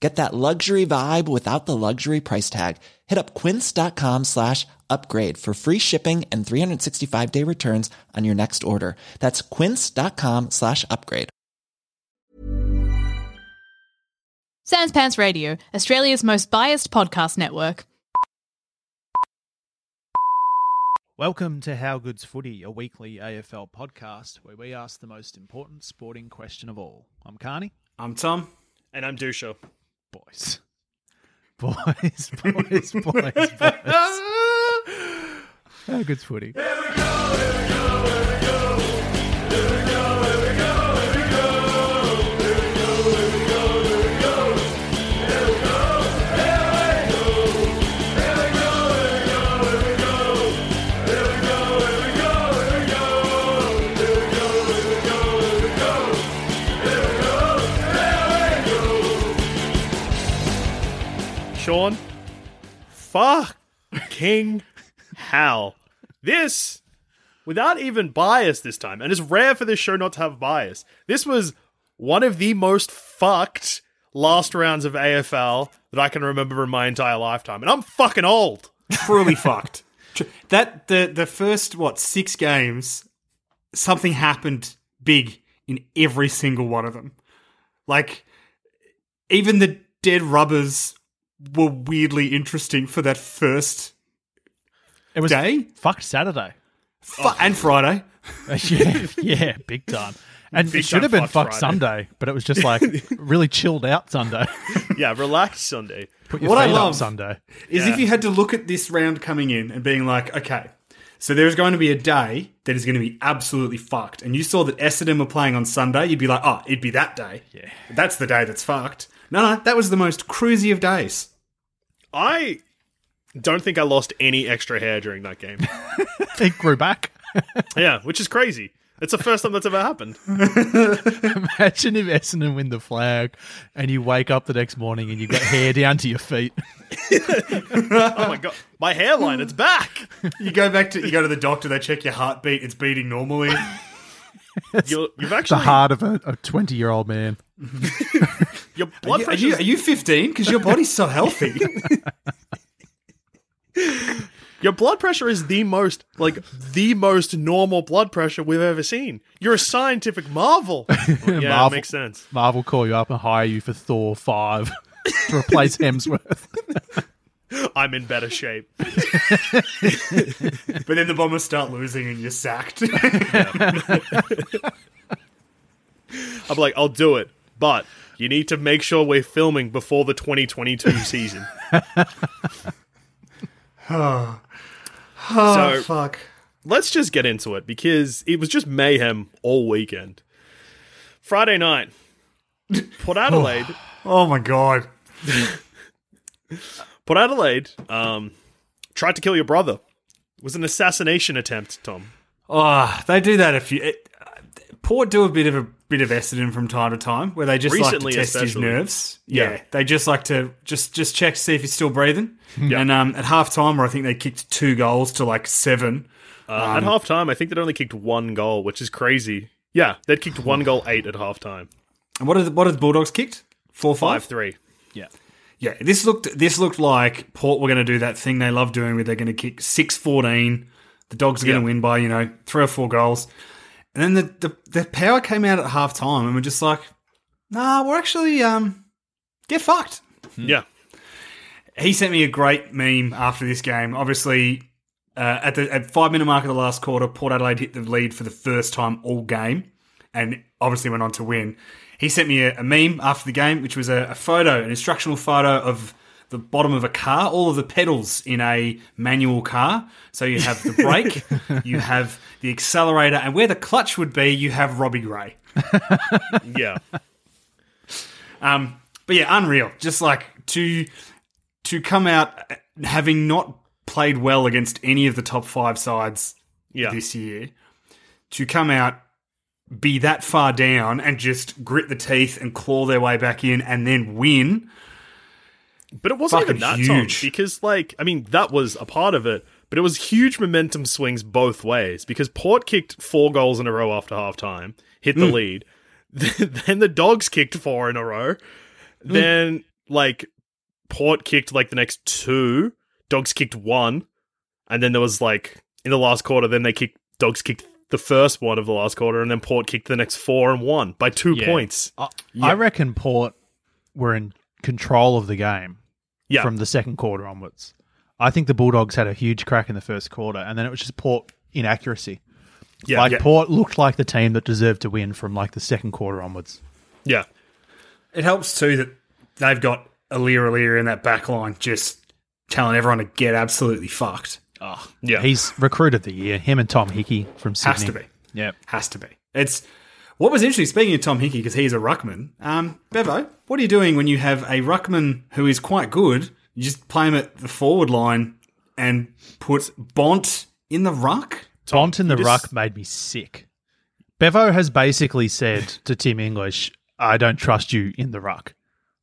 Get that luxury vibe without the luxury price tag. Hit up quince.com/upgrade for free shipping and 365-day returns on your next order. That's quince.com/upgrade. Sans Pants Radio, Australia's most biased podcast network. Welcome to How Good's Footy, a weekly AFL podcast where we ask the most important sporting question of all. I'm Carney. I'm Tom. And I'm Dusha. Boys. How Good's Footy. Here we go, here we go, here we go. Here we go, here we go, here we go. Here we go, here we go, here we go. Here we go, here we go, here we go. Here we go, here we go, here we go. Here we go, here we go, here we go. Here we go, here we go. Sean, fucking hell. This, without even bias this time, and it's rare for this show not to have bias, this was one of the most fucked last rounds of AFL that I can remember in my entire lifetime. And I'm fucking old. Truly fucked. That the first, six games, something happened big in every single one of them. Like, even the dead rubbers were weirdly interesting for that first... It was fucked Saturday. And Friday. yeah, big time. And big it should have been fucked Sunday, but it was just like really chilled out Sunday. Yeah, relaxed Sunday. Put your feet up Sunday. Is if you had to look at this round coming in and being like, okay, so there's going to be a day that is going to be absolutely fucked. And you saw that Essendon were playing on Sunday, you'd be like, oh, it'd be that day. Yeah. That's the day that's fucked. No, that was the most cruisy of days. I... don't think I lost any extra hair during that game. It grew back. Yeah, which is crazy. It's the first time that's ever happened. Imagine if Essendon win the flag and you wake up the next morning and you've got hair down to your feet. Oh my God. My hairline, it's back. You go to the doctor, they check your heartbeat, it's beating normally. You've actually... the heart of a 20-year-old man. Your blood pressure. Are you 15? Because your body's so healthy. Your blood pressure is the most normal blood pressure we've ever seen. You're a scientific marvel. Yeah, Marvel, makes sense. Marvel call you up and hire you for Thor 5 to replace Hemsworth. I'm in better shape. But then the Bombers start losing and you're sacked. I'm like, I'll do it, but you need to make sure we're filming before the 2022 season. Oh, fuck. Let's just get into it, because it was just mayhem all weekend. Friday night, Port Adelaide. Oh, my God. Port Adelaide tried to kill your brother. It was an assassination attempt, Tom. Oh, they do that a few... Port do a bit of Essendon from time to time, where they just recently, like to test especially. His nerves. Yeah. They just like to just check to see if he's still breathing. Yep. And at halftime, I think they kicked 2 goals to like 7. At halftime, I think they'd only kicked 1 goal, which is crazy. Yeah, they'd kicked 1 goal 8 at halftime. And what have the Bulldogs kicked? 4-5? 5-3. Yeah. Yeah, this looked like Port were going to do that thing they love doing, where they're going to kick 6-14. The Dogs are going to win by 3 or 4 goals. And then the power came out at halftime, and we're just like, nah, we're actually get fucked. Yeah. He sent me a great meme after this game. Obviously, At 5 minute mark of the last quarter, Port Adelaide hit the lead for the first time all game and obviously went on to win. He sent me a meme after the game, which was a photo, an instructional photo of the bottom of a car, all of the pedals in a manual car. So you have the brake, you have the accelerator, and where the clutch would be, you have Robbie Gray. Yeah. But yeah, unreal. Just like to come out having not played well against any of the top five sides this year, to come out, be that far down and just grit the teeth and claw their way back in and then win. But it wasn't even that, Tom, because, like, I mean, that was a part of it, but it was huge momentum swings both ways because Port kicked 4 goals in a row after halftime, hit the lead. Then the Dogs kicked 4 in a row. Then, like, Port kicked, like, the next 2. Dogs kicked 1. And then there was, like, in the last quarter, then Dogs kicked the first one of the last quarter, and then Port kicked the next 4 and won by 2 points. I reckon Port were in control of the game from the second quarter onwards. I think the Bulldogs had a huge crack in the first quarter, and then it was just Port inaccuracy. Port looked like the team that deserved to win from, like, the second quarter onwards. Yeah. It helps, too, that they've got Alir in that back line just telling everyone to get absolutely fucked. Oh, yeah. He's recruit of the year. Him and Tom Hickey from Sydney. Has to be. Yeah. Has to be. It's what was interesting, speaking of Tom Hickey, because he's a ruckman, Bevo, what are you doing when you have a ruckman who is quite good? You just play him at the forward line and put Bont in the ruck? Bont in the ruck made me sick. Bevo has basically said to Tim English, I don't trust you in the ruck.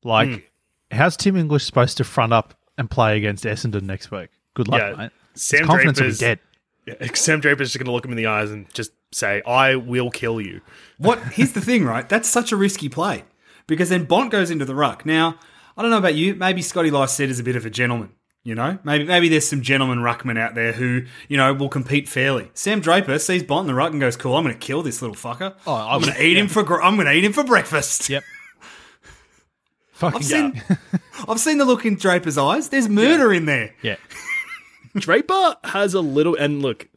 Like, how's Tim English supposed to front up and play against Essendon next week? Good luck, mate. His confidence will be dead. Yeah, Sam Draper's just going to look him in the eyes and just say, I will kill you. Here's the thing, right? That's such a risky play because then Bont goes into the ruck. Now, I don't know about you. Maybe Scotty Lysett is a bit of a gentleman, you know? Maybe there's some gentleman ruckmen out there who, you know, will compete fairly. Sam Draper sees Bont in the ruck and goes, cool, I'm going to kill this little fucker. Oh, I'm going to eat him for breakfast. Yep. Fucking I've seen the look in Draper's eyes. There's murder in there. Yeah. Draper has a little, and look,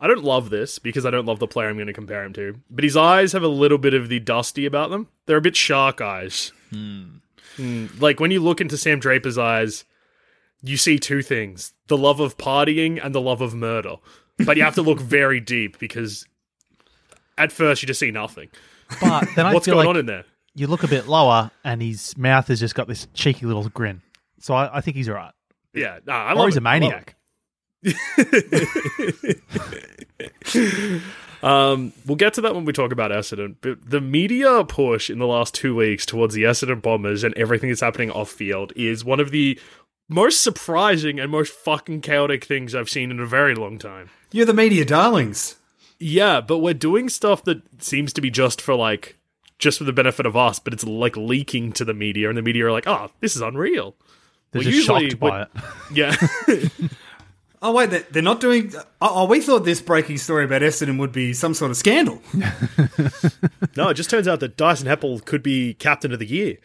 I don't love this because I don't love the player I'm going to compare him to, but his eyes have a little bit of the dusty about them. They're a bit shark eyes. Like when you look into Sam Draper's eyes, you see two things, the love of partying and the love of murder. But you have to look very deep because at first you just see nothing. But then what's going on in there? You look a bit lower and his mouth has just got this cheeky little grin. So I think he's all right. Yeah, I love it. Or he's a maniac. We'll get to that when we talk about Essendon, but the media push in the last 2 weeks towards the Essendon Bombers and everything that's happening off field is one of the most surprising and most fucking chaotic things I've seen in a very long time. You're the media darlings. Yeah, but we're doing stuff that seems to be just for the benefit of us, but it's like leaking to the media, and the media are like, oh, this is unreal. They're just shocked by it. Yeah. Oh, wait, they're not doing... Oh, we thought this breaking story about Essendon would be some sort of scandal. No, it just turns out that Dyson Heppel could be captain of the year.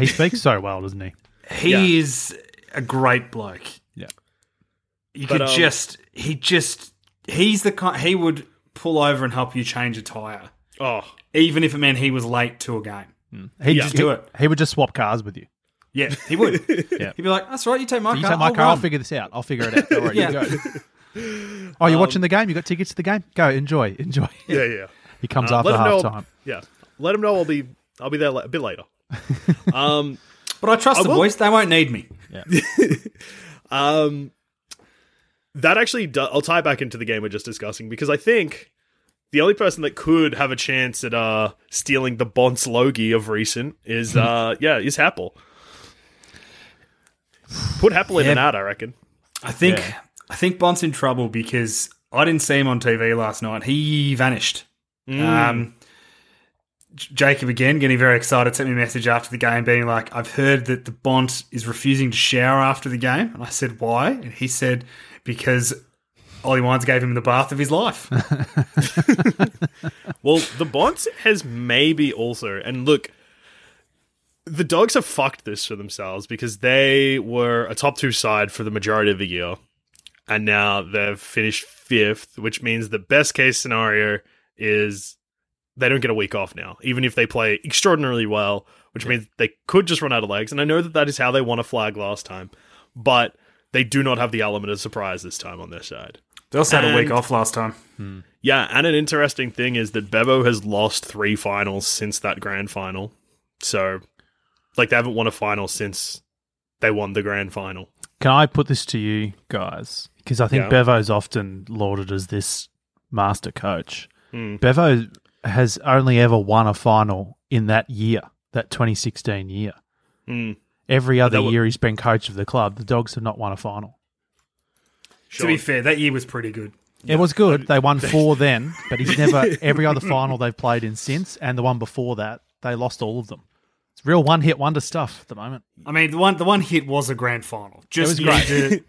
He speaks so well, doesn't he? He is a great bloke. Yeah. He's the kind... He would pull over and help you change a tyre. Oh. Even if it meant he was late to a game. He'd just do it. He would just swap cars with you. Yeah, he would. He'd be like, that's right, you take my car. You take my car, I'll figure this out. I'll figure it out. All right, you go. Oh, you're watching the game? You got tickets to the game? Go, enjoy. Yeah. He comes after half-time. Yeah, let him know I'll be there a bit later. But I trust the boys. They won't need me. Yeah. That actually, I'll tie back into the game we're just discussing, because I think the only person that could have a chance at stealing the Bont's Logie of recent is Happel. Put Happel in and out, I reckon. I think Bont's in trouble because I didn't see him on TV last night. He vanished. Jacob, again, getting very excited, sent me a message after the game being like, I've heard that the Bont is refusing to shower after the game. And I said, why? And he said, because Ollie Wines gave him the bath of his life. Well, the Bont has maybe also, and look, the Dogs have fucked this for themselves because they were a top 2 side for the majority of the year. and now they've finished fifth, which means the best case scenario is they don't get a week off now, even if they play extraordinarily well, which means they could just run out of legs. And I know that that is how they won a flag last time, but they do not have the element of surprise this time on their side. They also had a week off last time. Yeah, and an interesting thing is that Bebo has lost three finals since that grand final. So, like, they haven't won a final since they won the grand final. Can I put this to you guys? Because I think Bevo's often lauded as this master coach. Bevo has only ever won a final in that year, that 2016 year. Every other year he's been coach of the club, the Dogs have not won a final. Sure. To be fair, that year was pretty good. It was good. They won four then, but he's never... Every other final they've played in since, and the one before that, they lost all of them. It's real one-hit wonder stuff at the moment. I mean, the one hit was a grand final. Just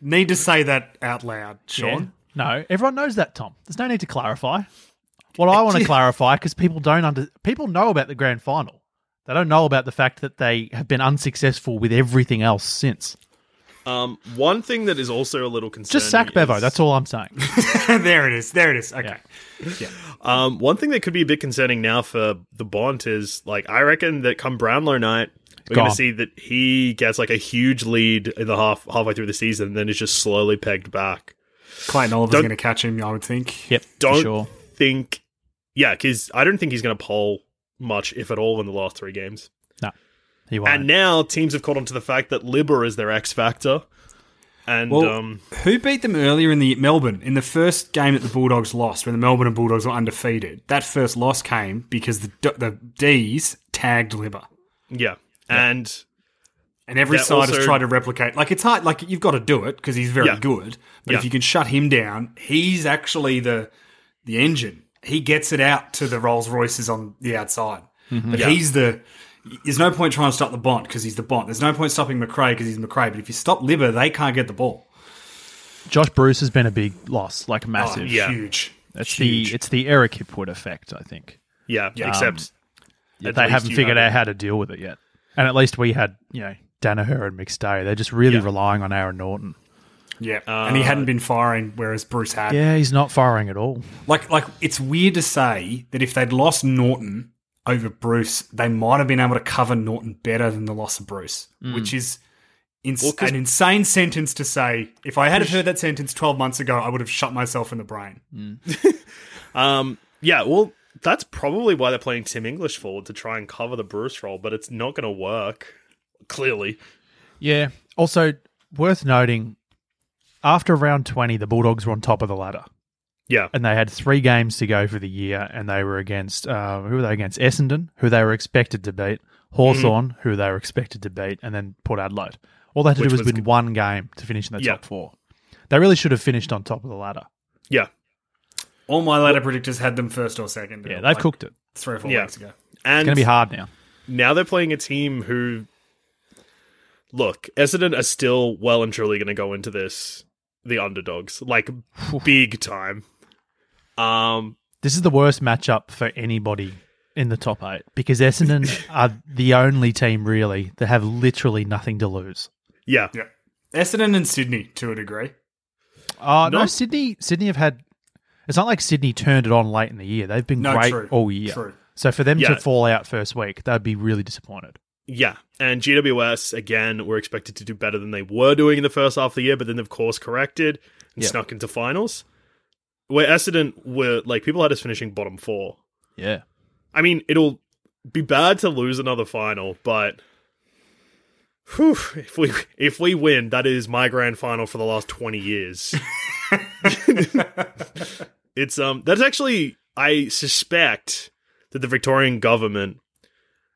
need to say that out loud, Sean. Yeah. No, everyone knows that, Tom. There's no need to clarify. What I want to clarify, because people know about the grand final. They don't know about the fact that they have been unsuccessful with everything else since. One thing that is also a little concerning. Just sack Bevo, that's all I'm saying. There it is. Okay. Yeah. One thing that could be a bit concerning now for the Bont is, like, I reckon that come Brownlow night, we're going to see that he gets like a huge lead in the halfway through the season, and then is just slowly pegged back. Clayton Oliver's going to catch him, I would think. Yep. Because I don't think he's going to poll much, if at all, in the last three games. No. And now teams have caught on to the fact that Libba is their X factor. And who beat them earlier in Melbourne in the first game that the Bulldogs lost, when the Melbourne and Bulldogs were undefeated? That first loss came because the D's tagged Libba. Yeah, and every side has tried to replicate. Like, it's hard. Like, you've got to do it because he's very good. But if you can shut him down, he's actually the engine. He gets it out to the Rolls Royces on the outside, but he's the. There's no point trying to stop the Bont because he's the Bont. There's no point stopping McRae because he's McRae. But if you stop Libba, they can't get the ball. Josh Bruce has been a big loss, like massive. Huge. It's the Eric Hipwood effect, I think. Yeah. Except they haven't figured out how to deal with it yet. And at least we had, Daniher and McStay. They're just really relying on Aaron Norton. Yeah, and he hadn't been firing, whereas Bruce had. Yeah, he's not firing at all. Like it's weird to say that if they'd lost Norton over Bruce, they might have been able to cover Norton better than the loss of Bruce, which is an insane sentence to say. If I had heard that sentence 12 months ago, I would have shot myself in the brain. That's probably why they're playing Tim English forward, to try and cover the Bruce role, but it's not going to work, clearly. Yeah. Also, worth noting, after round 20, the Bulldogs were on top of the ladder. Yeah. And they had three games to go for the year, and they were against, Essendon, who they were expected to beat, Hawthorn, who they were expected to beat, and then Port Adelaide. All they had to do was win one game to finish in the top four. They really should have finished on top of the ladder. Yeah. All my ladder predictors had them first or second. Yeah, they've cooked it. 3 or 4 weeks ago. And it's going to be hard now. Now they're playing a team who, look, Essendon are still well and truly going to go into this the underdogs, like, big time. This is the worst matchup for anybody in the top 8 because Essendon are the only team really that have literally nothing to lose. Yeah. Essendon and Sydney to a degree. No, Sydney have had. It's not like Sydney turned it on late in the year. They've been great all year. True. So for them to fall out first week, they'd be really disappointed. Yeah, and GWS, again, were expected to do better than they were doing in the first half of the year, but then of course corrected and snuck into finals. Where Essendon were, like, people had us finishing bottom 4. Yeah. I mean, it'll be bad to lose another final, but if we win, that is my grand final for the last 20 years. It's that's actually, I suspect that the Victorian government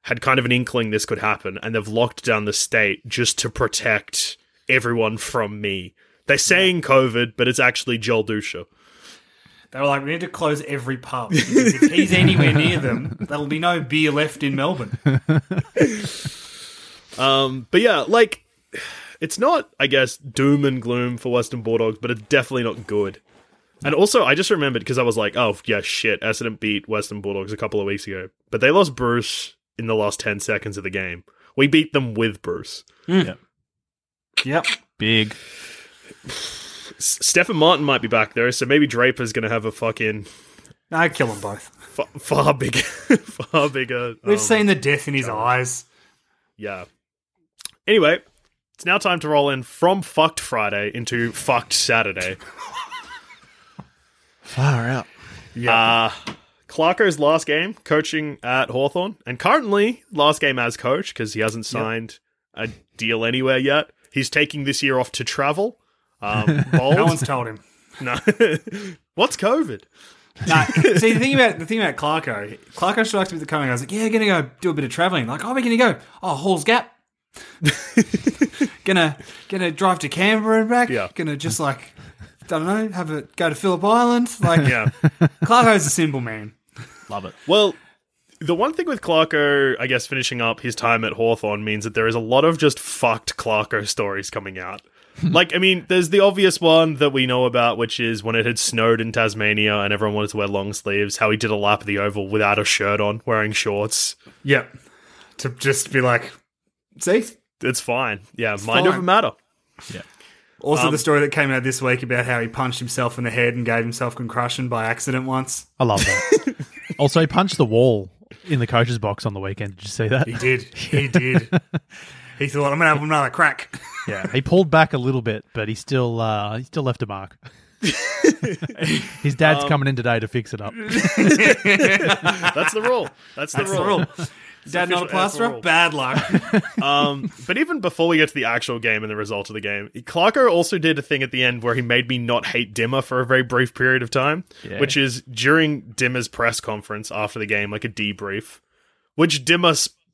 had kind of an inkling this could happen, and they've locked down the state just to protect everyone from me. They're saying COVID, but it's actually Joel Dusha. They were like, we need to close every pub. If he's anywhere near them, there'll be no beer left in Melbourne. But yeah, like, it's not, I guess, doom and gloom for Western Bulldogs, but it's definitely not good. And also, I just remembered, because I was like, oh, yeah, shit, Essendon beat Western Bulldogs a couple of weeks ago, but they lost Bruce in the last 10 seconds of the game. We beat them with Bruce. Yep. Big. Stephen Martin might be back though, so maybe Draper's going to have a fucking... No, I'd kill them both. Far bigger. We've seen the death in his eyes. Yeah. Anyway, it's now time to roll in from Fucked Friday into Fucked Saturday. Far out. Yeah. Clarko's last game coaching at Hawthorn, and currently last game as coach because he hasn't signed a deal anywhere yet. He's taking this year off to travel. No one's told him. No. What's COVID? Nah, see, the thing about Clarko strikes me the coming. I was like, yeah, going to go do a bit of travelling. Like, oh, where can you go? Oh, Halls Gap. Gonna drive to Canberra and back. Yeah. Gonna just like, I don't know, go to Phillip Island. Like, yeah. Clarko's a simple man. Love it. Well, the one thing with Clarko, I guess, finishing up his time at Hawthorn means that there is a lot of just fucked Clarko stories coming out. Like, I mean, there's the obvious one that we know about, which is when it had snowed in Tasmania and everyone wanted to wear long sleeves, how he did a lap of the oval without a shirt on, wearing shorts. Yep. To just be like, see? It's fine. Yeah, it's mind over matter. Yeah. Also, the story that came out this week about how he punched himself in the head and gave himself concussion by accident once. I love that. Also, he punched the wall in the coach's box on the weekend. Did you see that? He did. He did. He thought, I'm going to have another crack. Yeah, he pulled back a little bit, but he still left a mark. His dad's coming in today to fix it up. That's the rule. That's the rule. Dad not a plasterer? Bad luck. But even before we get to the actual game and the result of the game, Clarko also did a thing at the end where he made me not hate Dimmer for a very brief period of time, which is during Dimmer's press conference after the game, like a debrief, which Dimmer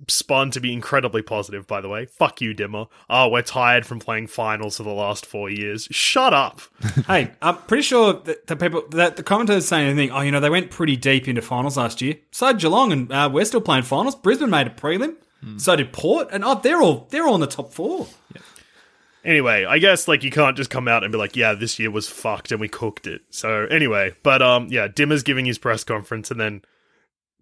spun to be incredibly positive, by the way. Fuck you, Dimmer. Oh, we're tired from playing finals for the last 4 years. Shut up. Hey, I'm pretty sure that the commentators saying anything, oh, you know, they went pretty deep into finals last year. So did Geelong, and we're still playing finals. Brisbane made a prelim. So did Port, and they're all in the top four. Yeah. Anyway, I guess like you can't just come out and be like, yeah, this year was fucked and we cooked it. So anyway, but yeah, Dimmer's giving his press conference, and then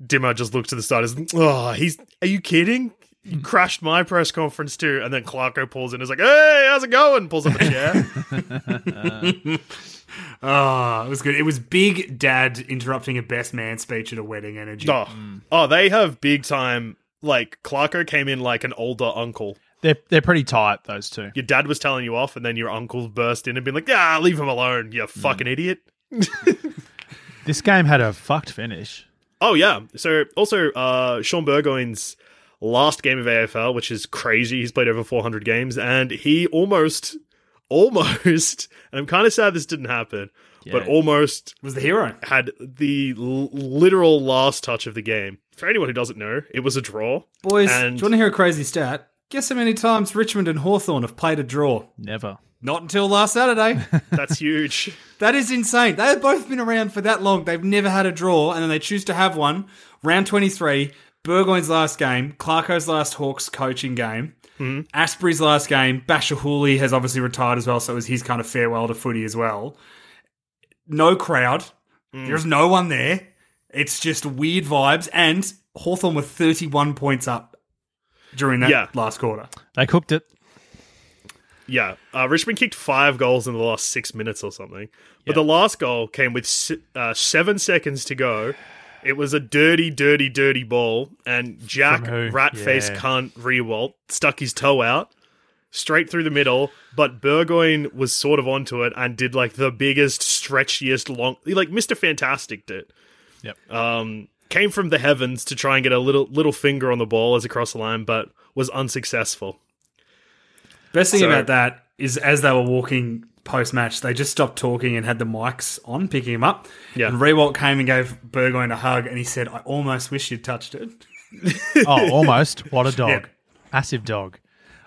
Dimmer just looks to the side and is, are you kidding? You crashed my press conference too. And then Clarko pulls in and is like, hey, how's it going? Pulls up a chair. It was good. It was big dad interrupting a best man speech at a wedding energy. Oh, they have big time. Like, Clarko came in like an older uncle. They're pretty tight, those two. Your dad was telling you off, and then your uncle burst in and been like, yeah, leave him alone, you fucking idiot. This game had a fucked finish. Oh, yeah. So, also, Sean Burgoyne's last game of AFL, which is crazy. He's played over 400 games, and he almost, and I'm kind of sad this didn't happen, but almost was the hero. Had the literal last touch of the game. For anyone who doesn't know, it was a draw. Boys, do you want to hear a crazy stat? Guess how many times Richmond and Hawthorn have played a draw? Never. Not until last Saturday. That's huge. That is insane. They've both been around for that long. They've never had a draw, and then they choose to have one. Round 23, Burgoyne's last game, Clarko's last Hawks coaching game, Asprey's last game, Bashahouli has obviously retired as well, so it was his kind of farewell to footy as well. No crowd. There's no one there. It's just weird vibes, and Hawthorn were 31 points up during that last quarter. They cooked it. Yeah, Richmond kicked 5 goals in the last 6 minutes or something. But the last goal came with 7 seconds to go. It was a dirty, dirty, dirty ball, and Jack Ratface cunt Riewoldt stuck his toe out straight through the middle, but Burgoyne was sort of onto it and did like the biggest, stretchiest, long... He like Mr. Fantastic did. Yep. Came from the heavens to try and get a little finger on the ball as it crossed the line, but was unsuccessful. Best thing about that is as they were walking post-match, they just stopped talking and had the mics on, picking him up. Yeah. And Riewoldt came and gave Burgoyne a hug, and he said, I almost wish you'd touched it. Oh, almost. What a dog. Yeah. Massive dog.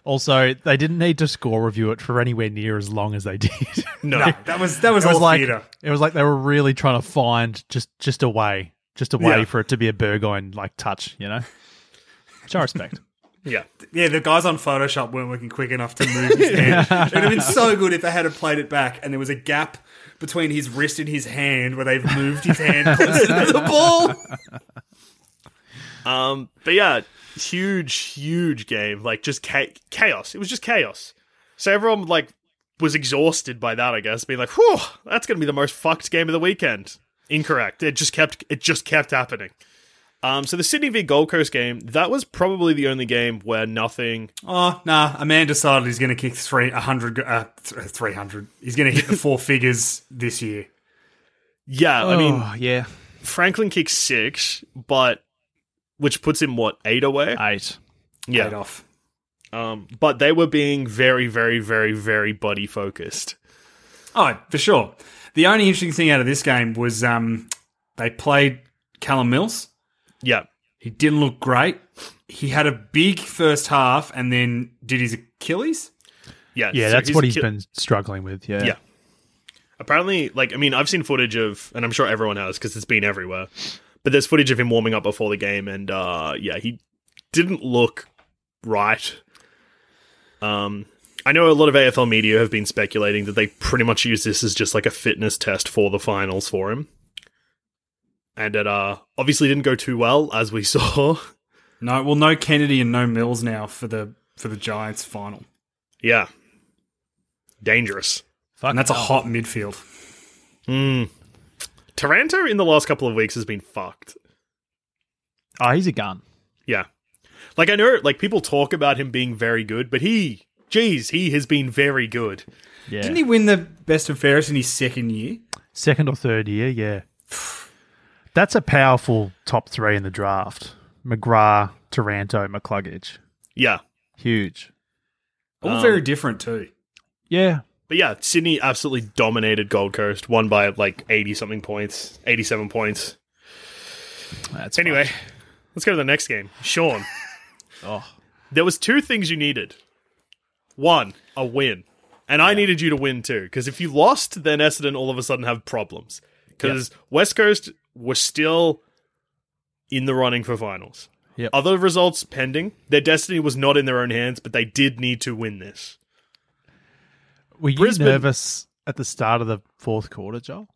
Also, they didn't need to score review it for anywhere near as long as they did. No, that was all theatre. It was like they were really trying to find just a way for it to be a Burgoyne-like touch, you know? Which I respect. Yeah, the guys on Photoshop weren't working quick enough to move his hand. It would have been so good if they had played it back and there was a gap between his wrist and his hand where they've moved his hand closer to the ball. But yeah, huge game. Like, just chaos. It was just chaos. So everyone, like, was exhausted by that, I guess, being like, whew, that's going to be the most fucked game of the weekend. Incorrect. It just kept happening. So the Sydney v Gold Coast game, that was probably the only game where nothing... Oh, nah. A man decided he's going to kick 300. He's going to hit the four figures this year. Yeah, oh, I mean... yeah. Franklin kicked 6, but... which puts him, what, 8 away? 8. Yeah. 8 off. But they were being very, very, very, very buddy-focused. Oh, for sure. The only interesting thing out of this game was they played Callum Mills. Yeah. He didn't look great. He had a big first half and then did his Achilles. Yeah. Yeah, so that's what he's been struggling with. Yeah. Yeah. Apparently, like, I mean, I've seen footage of, and I'm sure everyone has because it's been everywhere, but there's footage of him warming up before the game and, yeah, he didn't look right. I know a lot of AFL media have been speculating that they pretty much use this as just like a fitness test for the finals for him. And it obviously didn't go too well, as we saw. No, well, no Kennedy and no Mills now for the Giants final. Yeah. Dangerous. Fuck, and that's a hot midfield. Mm. Taranto in the last couple of weeks has been fucked. Oh, he's a gun. Yeah. Like, I know, like, people talk about him being very good, but he has been very good. Yeah. Didn't he win the best and fairest in his second year? Second or third year, yeah. That's a powerful top three in the draft. McGrath, Taranto, McCluggage. Yeah. Huge. All very different too. Yeah. But yeah, Sydney absolutely dominated Gold Coast. Won by like 80-something points, 87 points. That's anyway, much. Let's go to the next game. Sean. Oh. There was two things you needed. One, a win. And I needed you to win too. Because if you lost, then Essendon all of a sudden have problems. Because West Coast... were still in the running for finals. Yep. Other results pending. Their destiny was not in their own hands, but they did need to win this. Were you nervous at the start of the fourth quarter, Joel?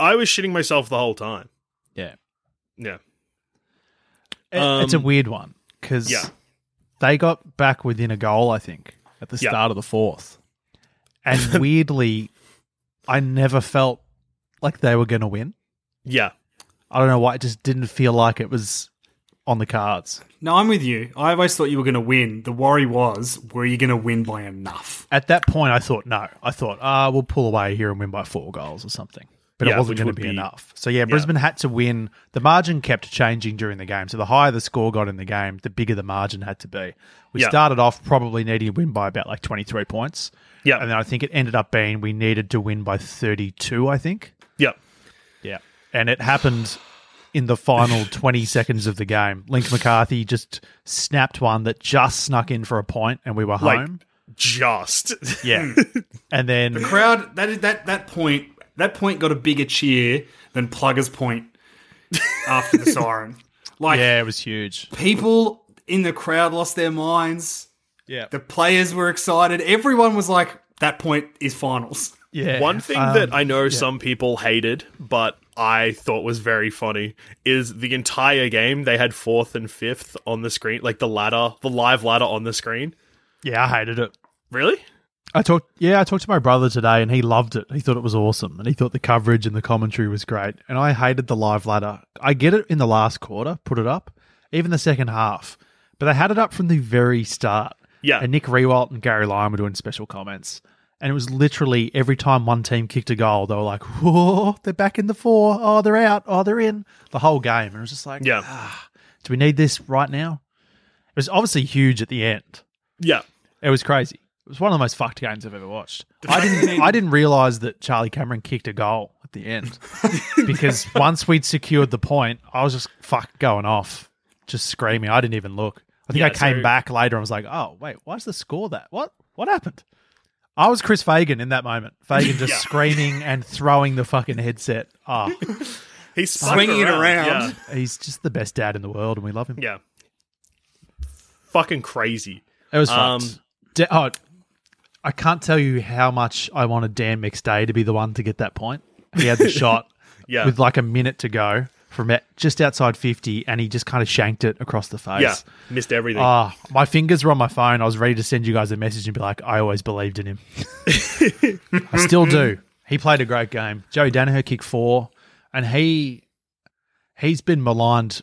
I was shitting myself the whole time. Yeah. Yeah. It's a weird one because they got back within a goal, I think, at the start of the fourth. And weirdly, I never felt like they were going to win. Yeah. I don't know why, it just didn't feel like it was on the cards. No, I'm with you. I always thought you were going to win. The worry was, were you going to win by enough? At that point, I thought no. I thought, we'll pull away here and win by 4 goals or something. But it wasn't going to be enough. So, yeah, Brisbane had to win. The margin kept changing during the game. So, the higher the score got in the game, the bigger the margin had to be. We started off probably needing to win by about like 23 points. Yeah. And then I think it ended up being we needed to win by 32, I think. Yeah. Yeah. And it happened in the final 20 seconds of the game. Link McCarthy just snapped one that just snuck in for a point and we were home. Like, just. Yeah. And then... the crowd, that point got a bigger cheer than Plugger's point after the siren. Like, yeah, it was huge. People in the crowd lost their minds. Yeah. The players were excited. Everyone was like, that point is finals. Yeah. One thing that I know some people hated, but... I thought was very funny is the entire game they had 4th and 5th on the screen, like the ladder, the live ladder on the screen. Yeah, I hated it. Really? I talked to my brother today and he loved it. He thought it was awesome and he thought the coverage and the commentary was great. And I hated the live ladder. I get it in the last quarter, put it up, even the second half. But they had it up from the very start. Yeah. And Nick Riewoldt and Gary Lyon were doing special comments. And it was literally every time one team kicked a goal, they were like, whoa, they're back in the 4. Oh, they're out. Oh, they're in. The whole game. And it was just like, do we need this right now? It was obviously huge at the end. Yeah. It was crazy. It was one of the most fucked games I've ever watched. I didn't realize that Charlie Cameron kicked a goal at the end because once we'd secured the point, I was just going off, just screaming. I didn't even look. I think I came back later and was like, oh, wait, why's the score that? What happened? I was Chris Fagan in that moment. Fagan just screaming and throwing the fucking headset. Oh. He's swinging it around. Yeah. He's just the best dad in the world and we love him. Yeah. Fucking crazy. It was fun. I can't tell you how much I wanted Dan McStay to be the one to get that point. He had the shot with like a minute to go from just outside 50, and he just kind of shanked it across the face. Yeah, missed everything. My fingers were on my phone. I was ready to send you guys a message and be like, I always believed in him. I still do. He played a great game. Joe Daniher kicked 4, and he's been maligned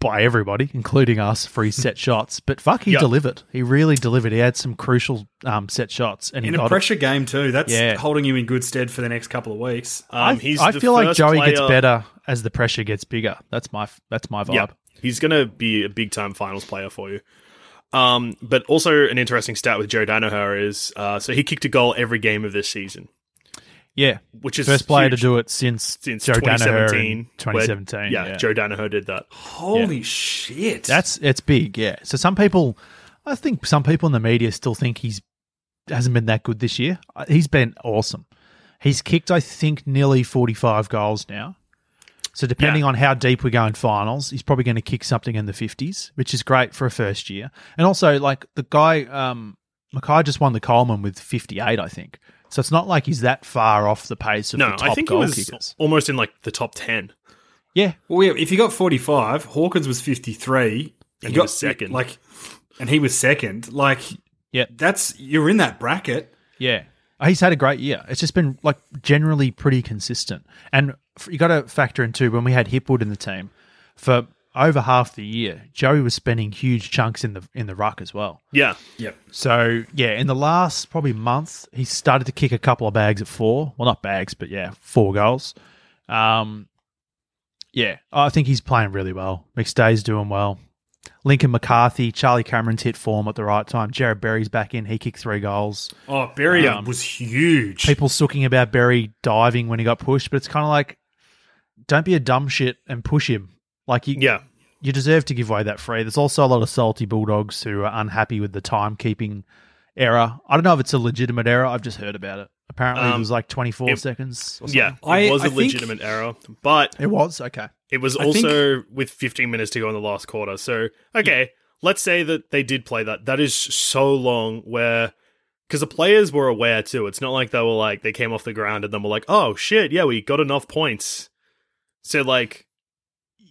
by everybody, including us, for his set shots. But fuck, he delivered. He really delivered. He had some crucial set shots, and in a pressure game too. That's holding you in good stead for the next couple of weeks. I feel like Joey gets better as the pressure gets bigger. That's my vibe. Yep. He's going to be a big time finals player for you. But also an interesting stat with Joe Daniher is so he kicked a goal every game of this season. Yeah, which is first player to do it since Joe Daniher 2017. Where, yeah, Joe Daniher did that. Holy shit, it's big. Yeah, so I think some people in the media still think he hasn't been that good this year. He's been awesome. He's kicked, I think, nearly 45 goals now. So depending on how deep we go in finals, he's probably going to kick something in the 50s, which is great for a first year. And also, like the guy, Mackay just won the Coleman with 58, I think. So it's not like he's that far off the pace of the top goal kickers. No, I think he was almost in like the top 10. Yeah. Well, if you got 45, Hawkins was 53. And he got second. And he was second. Like, yeah, you're in that bracket. Yeah. He's had a great year. It's just been like generally pretty consistent. And you got to factor in too, when we had Hipwood in the team, for over half the year, Joey was spending huge chunks in the ruck as well. Yeah. Yep. So, in the last probably month, he started to kick a couple of bags at 4. Well, not bags, but 4 goals. I think he's playing really well. McStay's doing well. Lincoln McCarthy, Charlie Cameron's hit form at the right time. Jared Berry's back in. He kicked 3 goals. Oh, Berry was huge. People sooking about Berry diving when he got pushed, but it's kind of like, don't be a dumb shit and push him. Like you deserve to give away that free. There's also a lot of salty Bulldogs who are unhappy with the timekeeping error. I don't know if it's a legitimate error. I've just heard about it. Apparently, it was like 24 seconds. Or something. Yeah, it was a legitimate error, but it was okay. It was also with 15 minutes to go in the last quarter. So let's say that they did play that. That is so long where. Because the players were aware too. It's not like they were like they came off the ground and then were like, oh shit, yeah, we got enough points. So like.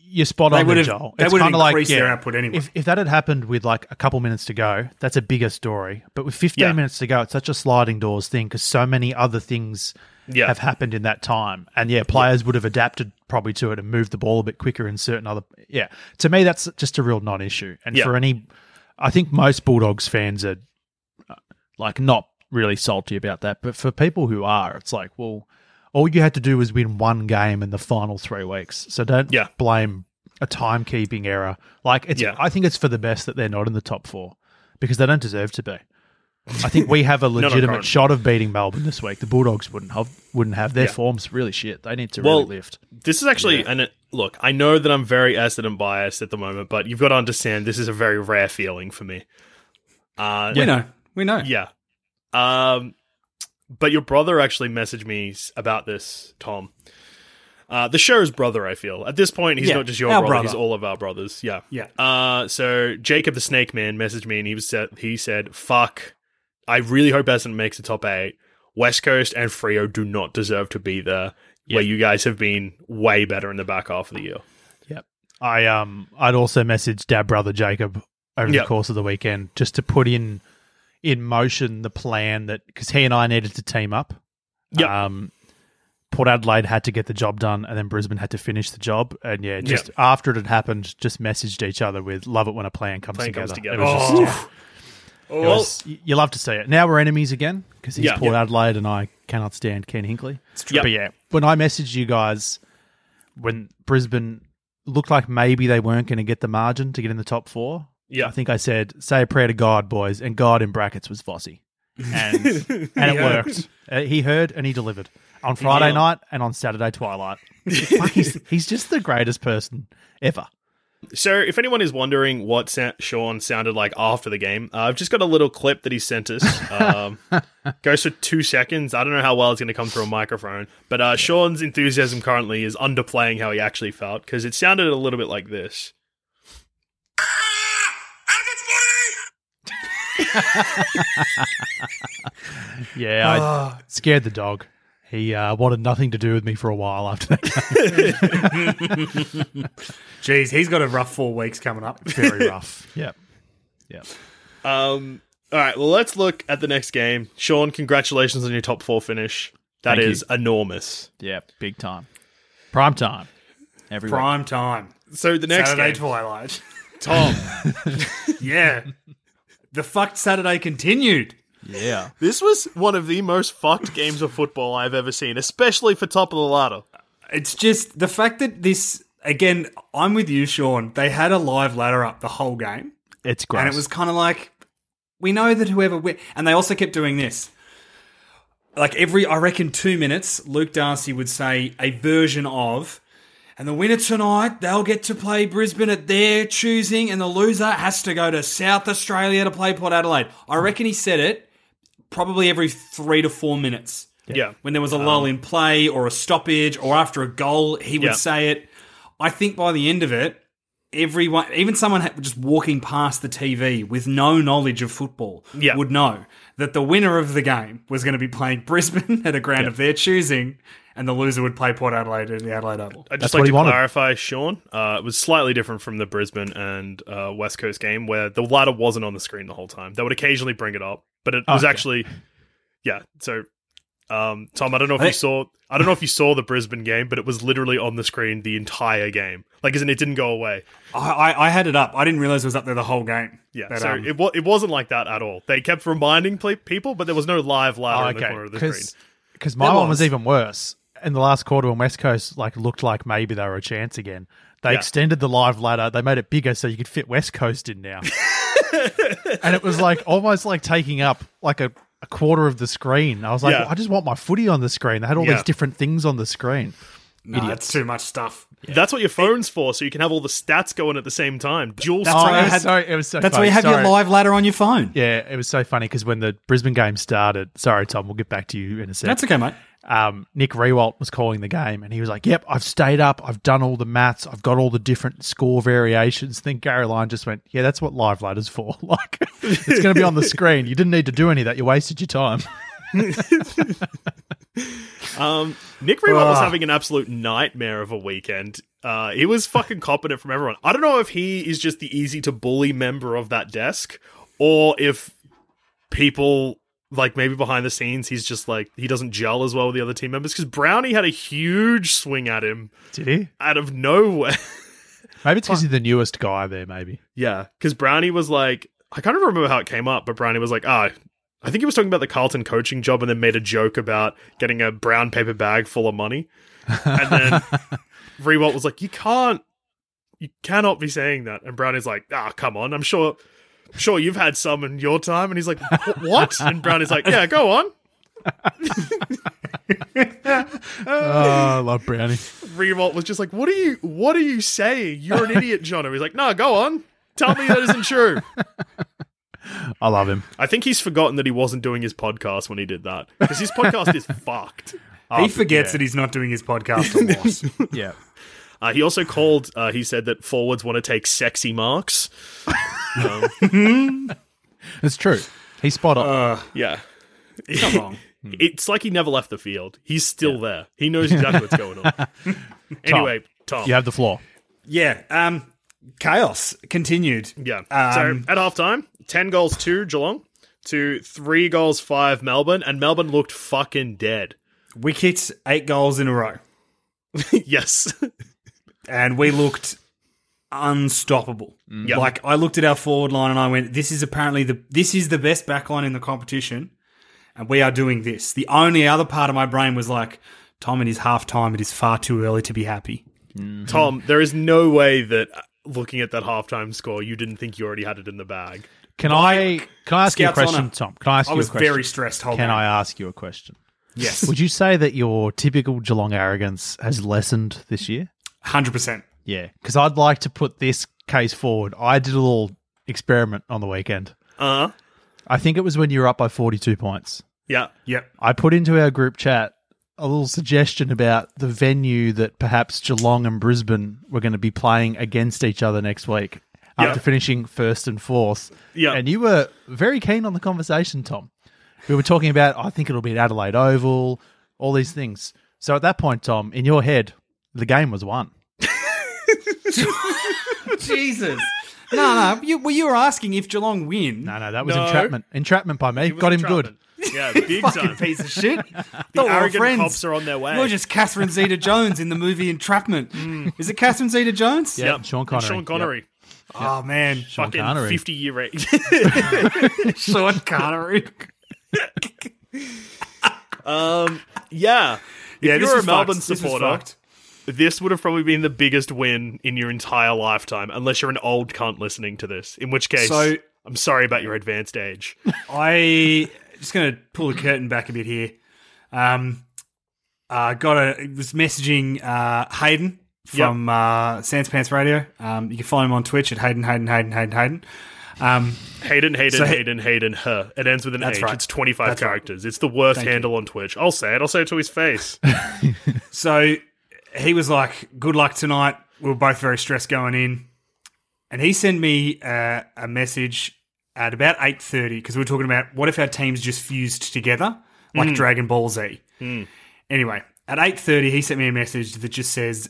You're spot on there, Joel. They would have increased their output anyway. If that had happened with like a couple minutes to go, that's a bigger story. But with 15 minutes to go, it's such a sliding doors thing because so many other things have happened in that time. And players would have adapted probably to it and moved the ball a bit quicker in certain other... Yeah, to me, that's just a real non-issue. And for any... I think most Bulldogs fans are like not really salty about that. But for people who are, it's like, well... All you had to do was win one game in the final 3 weeks. So don't blame a timekeeping error. Like it's, I think it's for the best that they're not in the top 4 because they don't deserve to be. I think we have a legitimate shot of beating Melbourne this week. The Bulldogs wouldn't have. Their form's really shit. They need to really lift. This is actually, look, I know that I'm very acid and biased at the moment, but you've got to understand this is a very rare feeling for me. We know. Yeah. But your brother actually messaged me about this, Tom. The show's brother, I feel. At this point, he's not just your brother, he's all of our brothers. Yeah. Yeah. So Jacob the Snake Man messaged me and he said, fuck, I really hope Essendon makes the top 8. West Coast and Freo do not deserve to be there where you guys have been way better in the back half of the year. Yep. I'd also messaged dad brother Jacob over the course of the weekend just to put in motion the plan that, because he and I needed to team up. Yeah. Port Adelaide had to get the job done and then Brisbane had to finish the job. And after it had happened, just messaged each other with love it when a plan comes together. You love to see it. Now we're enemies again because he's Port Adelaide and I cannot stand Ken Hinkley. It's true. But when I messaged you guys, when Brisbane looked like maybe they weren't going to get the margin to get in the top 4, I think I said, say a prayer to God, boys, and God in brackets was Vossi. And it worked. He heard and he delivered on Friday night and on Saturday twilight. He's just the greatest person ever. So if anyone is wondering what Sean sounded like after the game, I've just got a little clip that he sent us. Goes for 2 seconds. I don't know how well it's going to come through a microphone, but Sean's enthusiasm currently is underplaying how he actually felt because it sounded a little bit like this. Scared the dog. He wanted nothing to do with me for a while after that game. Jeez, he's got a rough 4 weeks coming up. Very rough. Yep. All right, well, let's look at the next game. Sean, congratulations on your top four finish. That is enormous. Yeah, big time. Prime time. Everywhere. Prime time. So the next Saturday game. Twilight. Tom. Yeah. The fucked Saturday continued. Yeah. This was one of the most fucked games of football I've ever seen, especially for top of the ladder. It's just the fact that this, again, I'm with you, Sean. They had a live ladder up the whole game. It's gross. And it was kind of like, we know that whoever wins. And they also kept doing this. Like every, I reckon, 2 minutes, Luke Darcy would say a version of, and the winner tonight, they'll get to play Brisbane at their choosing, and the loser has to go to South Australia to play Port Adelaide. I reckon he said it probably every 3 to 4 minutes. Yeah. When there was a lull in play or a stoppage or after a goal, he would say it. I think by the end of it, everyone, even someone just walking past the TV with no knowledge of football would know that the winner of the game was going to be playing Brisbane at a ground of their choosing, and the loser would play Port Adelaide in the Adelaide Oval. I'd just like to clarify, Sean, it was slightly different from the Brisbane and West Coast game where the ladder wasn't on the screen the whole time. They would occasionally bring it up, but it was actually... Yeah, so... Tom, I don't know if you saw the Brisbane game, but it was literally on the screen the entire game. Like, as in, it didn't go away. I had it up. I didn't realize it was up there the whole game. Yeah, but, so it wasn't like that at all. They kept reminding people, but there was no live ladder in the corner of the screen. Because my one was even worse. In the last quarter, when West Coast looked like maybe they were a chance again, they extended the live ladder. They made it bigger so you could fit West Coast in now, and it was almost like taking up a quarter of the screen. I was like, well, I just want my footy on the screen. They had all these different things on the screen. No, that's too much stuff. Yeah. That's what your phone's for, so you can have all the stats going at the same time. That's why you have your live ladder on your phone. Yeah, it was so funny because when the Brisbane game started, sorry, Tom, we'll get back to you in a sec. That's okay, mate. Nick Riewoldt was calling the game, and he was like, "Yep, I've stayed up. I've done all the maths. I've got all the different score variations." I think Gary Lyon just went, "Yeah, that's what live ladder's for. Like, it's going to be on the screen. You didn't need to do any of that. You wasted your time." Nick Riewoldt was having an absolute nightmare of a weekend. He was fucking copping it from everyone. I don't know if he is just the easy to bully member of that desk, or if people. Maybe behind the scenes, he's just he doesn't gel as well with the other team members because Brownie had a huge swing at him. Did he? Out of nowhere. Maybe it's because he's the newest guy there, maybe. Yeah, because Brownie was I can't remember how it came up, but Brownie was I think he was talking about the Carlton coaching job and then made a joke about getting a brown paper bag full of money. And then Riewoldt was like, you cannot be saying that. And Brownie's like, come on, I'm sure you've had some in your time. And he's like, what? And Brownie's like, yeah, go on. I love Brownie. Riewoldt was just like, what are you saying? You're an idiot, Jono. He's like, no, go on. Tell me that isn't true. I love him. I think he's forgotten that he wasn't doing his podcast when he did that. Because his podcast is fucked. He forgets that he's not doing his podcast a lot. Yeah. He also called, he said that forwards want to take sexy marks. It's true. He's spot on. Yeah. He's not wrong. It's he never left the field. He's still there. He knows exactly what's going on. Anyway, Tom. You have the floor. Yeah. Chaos continued. Yeah. So at halftime, 10 goals to Geelong to 3 goals 5 Melbourne, and Melbourne looked fucking dead. Wickets, 8 goals in a row. Yes. And we looked unstoppable. Yep. I looked at our forward line and I went, this is the best back line in the competition, and we are doing this. The only other part of my brain was Tom, it is half time. It is far too early to be happy. Mm-hmm. Tom, there is no way that looking at that halftime score, you didn't think you already had it in the bag. Can I ask you a question, Tom? I was very stressed. I ask you a question? Yes. Would you say that your typical Geelong arrogance has lessened this year? 100%. Yeah, because I'd like to put this case forward. I did a little experiment on the weekend. Uh-huh. I think it was when you were up by 42 points. Yeah. Yep. I put into our group chat a little suggestion about the venue that perhaps Geelong and Brisbane were going to be playing against each other next week after finishing first and fourth. Yeah. And you were very keen on the conversation, Tom. We were talking about, I think it'll be at Adelaide Oval. all these things. So at that point, Tom, in your head, the game was won. Jesus. No, you were asking if Geelong win. No, that was entrapment. Entrapment by me. Got him entrapment. Good. Yeah, big time. Piece of shit. The arrogant cops are on their way. You're just Catherine Zeta-Jones in the movie Entrapment. Mm. Is it Catherine Zeta-Jones? Yeah, yep. Sean Connery. And Sean Connery. Yep. Oh, man. Sean fucking Connery. 50-year rate. Sean Connery. If you're a Melbourne supporter, this would have probably been the biggest win in your entire lifetime, unless you're an old cunt listening to this, in which case, I'm sorry about your advanced age. I just going to pull the curtain back a bit here. Was messaging Hayden from Sans Pants Radio. You can follow him on Twitch at Hayden. Hayden. It ends with an H. Right. It's 25 characters. Right. It's the worst handle on Twitch. I'll say it to his face. So he was like, good luck tonight. We were both very stressed going in. And he sent me a message at about 8:30 because we were talking about what if our teams just fused together like Dragon Ball Z. Mm. Anyway, at 8:30 he sent me a message that just says,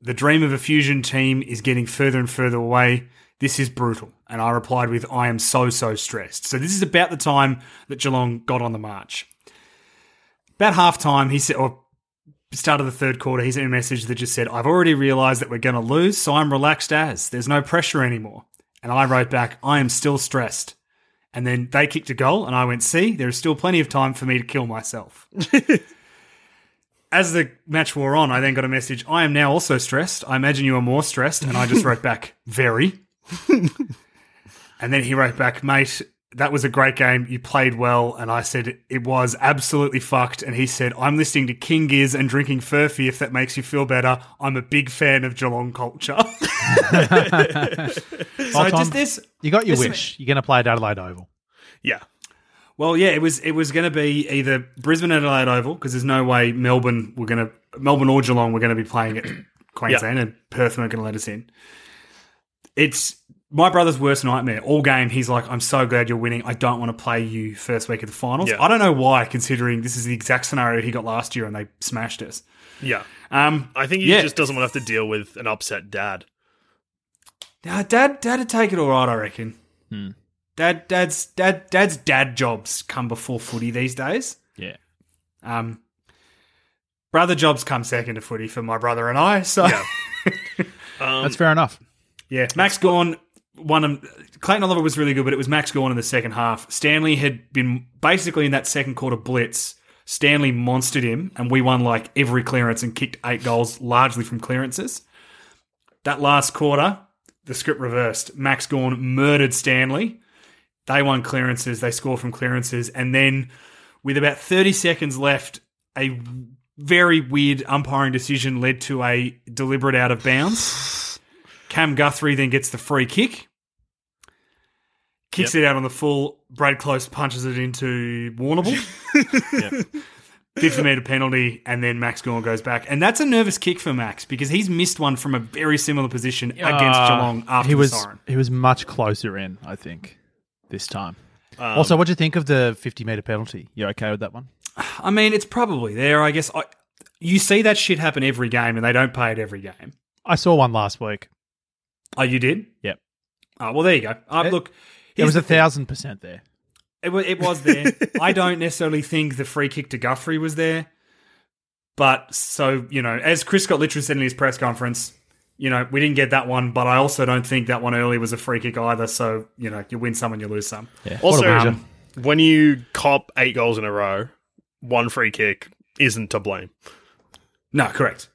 the dream of a fusion team is getting further and further away. This is brutal. And I replied with, I am so, so stressed. So this is about the time that Geelong got on the march. About half time, he said, or start of the third quarter, he sent a message that just said, I've already realised that we're going to lose, so I'm relaxed as. There's no pressure anymore. And I wrote back, I am still stressed. And then they kicked a goal, and I went, see, there is still plenty of time for me to kill myself. As the match wore on, I then got a message, I am now also stressed. I imagine you are more stressed. And I just wrote back, very. And then he wrote back, mate, that was a great game. You played well. And I said, it was absolutely fucked. And he said, I'm listening to King Giz and drinking Furphy if that makes you feel better. I'm a big fan of Geelong culture. You got your wish. You're going to play at Adelaide Oval. Yeah. Well, yeah, it was going to be either Brisbane and Adelaide Oval because there's no way Melbourne or Geelong were going to be playing at Queensland and Perth weren't going to let us in. It's my brother's worst nightmare. All game, he's like, I'm so glad you're winning. I don't want to play you first week of the finals. Yeah. I don't know why, considering this is the exact scenario he got last year and they smashed us. Yeah. I think he just doesn't want to have to deal with an upset dad. Dad would take it all right, I reckon. Hmm. Dad's dad jobs come before footy these days. Yeah. Brother jobs come second to footy for my brother and I. So yeah. That's fair enough. Yeah. Max Gawn won. Clayton Oliver was really good, but it was Max Gawn in the second half. Stanley had been basically in that second quarter blitz. Stanley monstered him, and we won like every clearance and kicked 8 goals largely from clearances. That last quarter, the script reversed. Max Gawn murdered Stanley. They won clearances. They score from clearances. And then with about 30 seconds left, a very weird umpiring decision led to a deliberate out of bounds. Cam Guthrie then gets the free kick. Kicks it out on the full. Brad Close punches it into Warrnambool. 50-metre penalty. And then Max Gawn goes back. And that's a nervous kick for Max because he's missed one from a very similar position against Geelong after the siren. He was much closer in, I think. This time. Also, what do you think of the 50-metre penalty? You okay with that one? I mean, it's probably there, I guess. You see that shit happen every game, and they don't pay it every game. I saw one last week. Oh, you did? Yep. Oh, well, there you go. Look, it was 1,000% there. It was there. I don't necessarily think the free kick to Guthrie was there. But, so, you know, as Chris Scott literally said in his press conference, you know, we didn't get that one, but I also don't think that one early was a free kick either. So, you know, you win some and you lose some. Yeah. Also, when you cop 8 goals in a row, one free kick isn't to blame. No, correct.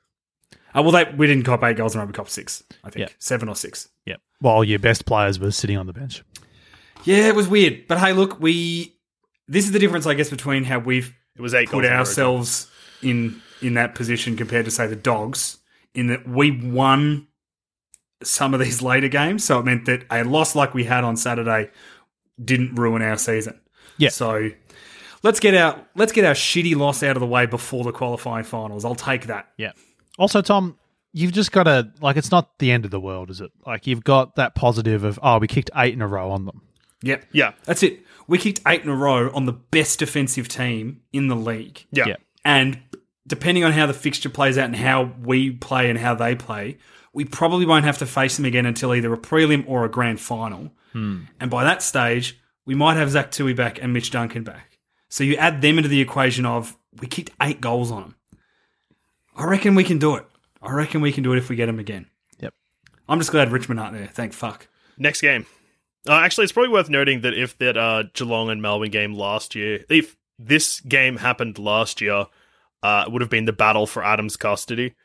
We didn't cop 8 goals in a row, we copped 6, I think. Yep. 7 or 6. Yeah. While your best players were sitting on the bench. Yeah, it was weird. But hey, look, this is the difference, I guess, between how we've put ourselves in that position compared to, say, the Dogs. In that we won some of these later games, so it meant that a loss like we had on Saturday didn't ruin our season. Yeah. So let's get our shitty loss out of the way before the qualifying finals. I'll take that. Yeah. Also, Tom, you've just got to it's not the end of the world, is it? Like you've got that positive of we kicked 8 in a row on them. Yep. Yeah. That's it. We kicked 8 in a row on the best defensive team in the league. Yeah. And depending on how the fixture plays out and how we play and how they play, we probably won't have to face them again until either a prelim or a grand final. Hmm. And by that stage, we might have Zach Tui back and Mitch Duncan back. So you add them into the equation of we kicked 8 goals on them. I reckon we can do it. I reckon we can do it if we get them again. Yep. I'm just glad Richmond aren't there. Thank fuck. Next game. Actually, it's probably worth noting that if that Geelong and Melbourne game last year, if this game happened last year, it would have been the battle for Adam's custody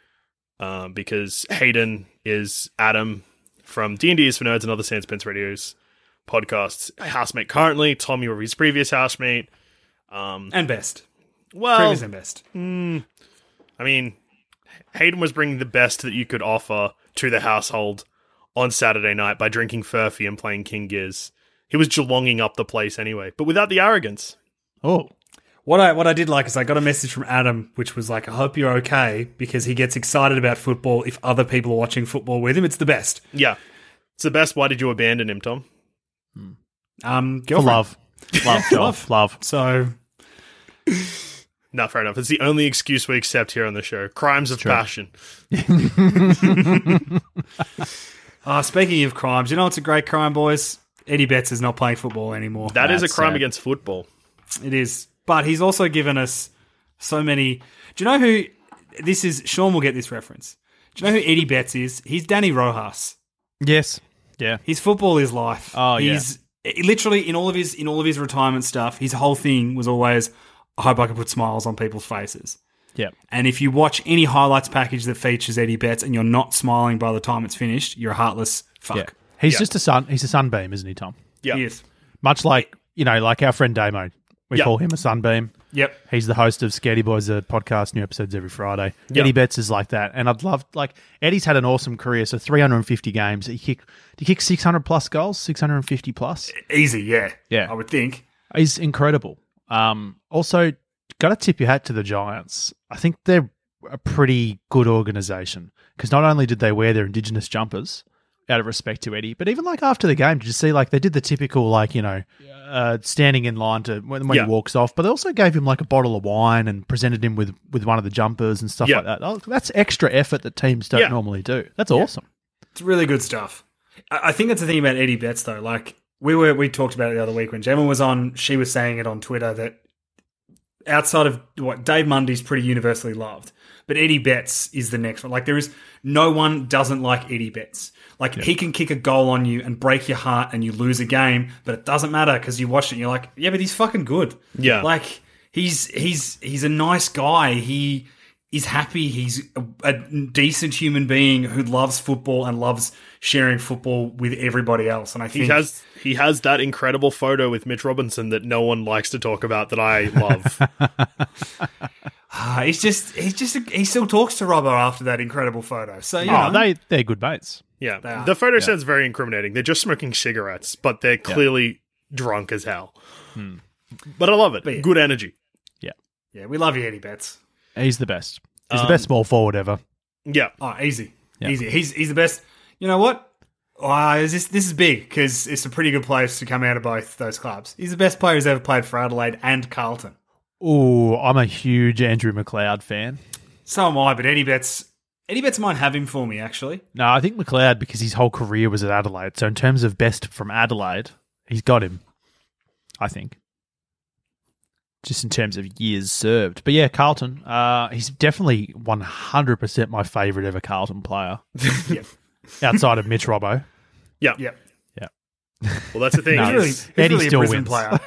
because Hayden is Adam from D&D is for Nerds and other Sandspence Radio's podcasts. Housemate currently, Tom, you were his previous housemate. And best. Well, previous and best. I mean, Hayden was bringing the best that you could offer to the household on Saturday night by drinking Furphy and playing King Giz. He was Geelonging up the place anyway, but without the arrogance. Oh. What I did like is I got a message from Adam, which was like, I hope you're okay, because he gets excited about football if other people are watching football with him. It's the best. Yeah. It's the best. Why did you abandon him, Tom? Girlfriend. For love. Love. So... No, fair enough. It's the only excuse we accept here on the show. Crimes of passion. Speaking of crimes, you know what's a great crime, boys? Eddie Betts is not playing football anymore. That's is a crime against football. It is. But he's also given us so many... Do you know who... This is... Sean will get this reference. Do you know who Eddie Betts is? He's Danny Rojas. Yes. Yeah. His football is life. Oh, he's, yeah. Literally, in all of his retirement stuff, his whole thing was always... I hope I can put smiles on people's faces. Yeah. And if you watch any highlights package that features Eddie Betts and you're not smiling by the time it's finished, you're a heartless fuck. Yeah. He's just he's a sunbeam, isn't he, Tom? Yeah. He is. Much like, you know, like our friend Damo. We call him a sunbeam. Yep. He's the host of Scaredy Boys, a podcast, new episodes every Friday. Yep. Eddie Betts is like that. And I'd love, like, Eddie's had an awesome career, so 350 games. Did he kick 600-plus goals, 650-plus? Easy, yeah. Yeah. I would think. He's incredible. Also, got to tip your hat to the Giants. I think they're a pretty good organisation because not only did they wear their Indigenous jumpers out of respect to Eddie, but even like after the game, did you see like they did the typical like, you know, standing in line to when he walks off, but they also gave him like a bottle of wine and presented him with one of the jumpers and stuff like that. That's extra effort that teams don't normally do. That's awesome. It's really good stuff. I think that's the thing about Eddie Betts though, like, We talked about it the other week when Gemma was on. She was saying it on Twitter that outside of what Dave Mundy's pretty universally loved, but Eddie Betts is the next one. Like there is no one doesn't like Eddie Betts. Like he can kick a goal on you and break your heart and you lose a game, but it doesn't matter because you watch it and you're like, yeah, but he's fucking good. Yeah, like he's a nice guy. He is happy. He's a decent human being who loves football and loves sharing football with everybody else. And I think he has that incredible photo with Mitch Robinson that no one likes to talk about that I love. He still talks to Robbo after that incredible photo. So you know, they're good mates. Yeah, the photo sounds very incriminating. They're just smoking cigarettes, but they're clearly drunk as hell. Hmm. But I love it. But good energy. Yeah, we love you, Eddie Betts. He's the best. He's the best small forward ever. Yeah. Oh, easy. He's the best. You know what? This is big because it's a pretty good place to come out of both those clubs. He's the best player who's ever played for Adelaide and Carlton. Ooh, I'm a huge Andrew McLeod fan. So am I, but Eddie Betts might have him for me, actually. No, I think McLeod, because his whole career was at Adelaide. So in terms of best from Adelaide, he's got him, I think. Just in terms of years served. But yeah, Carlton, he's definitely 100% my favourite ever Carlton player. Yep. Outside of Mitch Robbo. Yeah. Well, that's the thing. No, Eddie still wins. Player.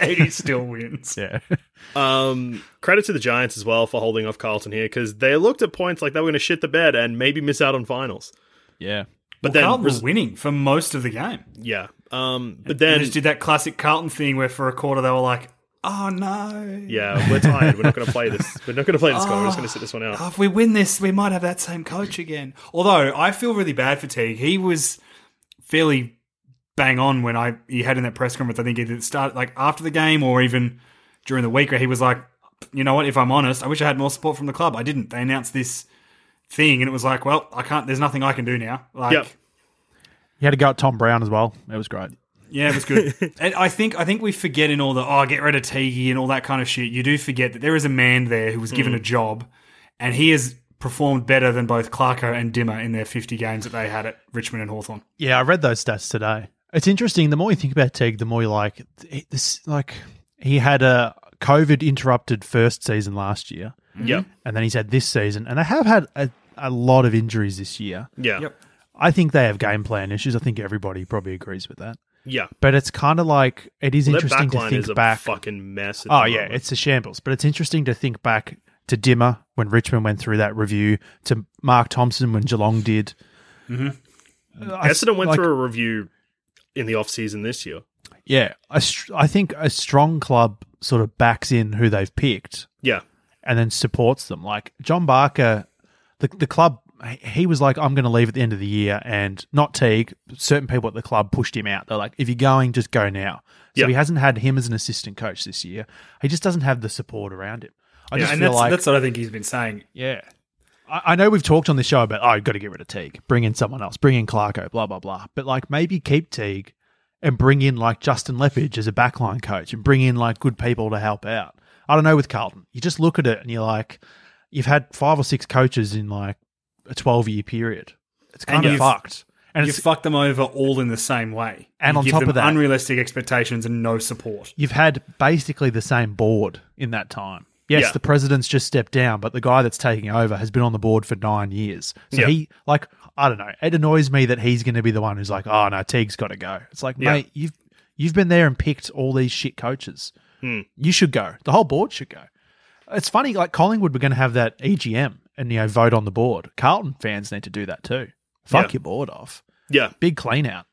Eddie still wins. Yeah. Credit to the Giants as well for holding off Carlton here because they looked at points like they were going to shit the bed and maybe miss out on finals. Yeah. But well, then Carlton was winning for most of the game. Yeah. But then they just did that classic Carlton thing where for a quarter they were like, oh no. Yeah, we're tired. We're not going to play this. We're not going to play this game. We're just going to sit this one out. If we win this, we might have that same coach again. Although I feel really bad for Teague. He was fairly bang on when he had in that press conference. I think he did start like after the game or even during the week where he was like, you know what, if I'm honest, I wish I had more support from the club. I didn't. They announced this thing and it was like, well, I can't, there's nothing I can do now. Like, yep. You had to go at Tom Brown as well. It was great. Yeah, it was good. And I think we forget in all the, get rid of Teague and all that kind of shit, you do forget that there is a man there who was given a job, and he has performed better than both Clarko and Dimmer in their 50 games that they had at Richmond and Hawthorn. Yeah, I read those stats today. It's interesting. The more you think about Teague, the more you're like, this, like, he had a COVID-interrupted first season last year. Yep. And then he's had this season. And they have had a lot of injuries this year. Yeah. Yep. I think they have game plan issues. I think everybody probably agrees with that. Yeah. But it's kind of like, it is interesting to think back. That backline is a fucking mess. Oh, yeah. It's a shambles. But it's interesting to think back to Dimmer when Richmond went through that review, to Mark Thompson when Geelong did. Mm-hmm. Essendon went through a review in the off-season this year. Yeah. I think a strong club sort of backs in who they've picked. Yeah. And then supports them. Like John Barker, the club, he was like, I'm going to leave at the end of the year, and not Teague, certain people at the club pushed him out. They're like, if you're going, just go now. So he hasn't had him as an assistant coach this year. He just doesn't have the support around him. That's what I think he's been saying. Yeah. I know we've talked on this show about, you've got to get rid of Teague, bring in someone else, bring in Clarko, blah, blah, blah. But like maybe keep Teague and bring in like Justin Leppich as a backline coach and bring in like good people to help out. I don't know with Carlton. You just look at it and you're like, you've had 5 or 6 coaches in like a 12-year period. It's kind of fucked. And you've fucked them over all in the same way. And on top of that, unrealistic expectations and no support. You've had basically the same board in that time. Yes, the president's just stepped down, but the guy that's taking over has been on the board for 9 years. So he, like, I don't know. It annoys me that he's going to be the one who's like, oh, no, Teague's got to go. It's like, mate, you've been there and picked all these shit coaches. You should go. The whole board should go. It's funny, like Collingwood were going to have that EGM and vote on the board. Carlton fans need to do that too. Fuck your board off. Yeah. Big clean out.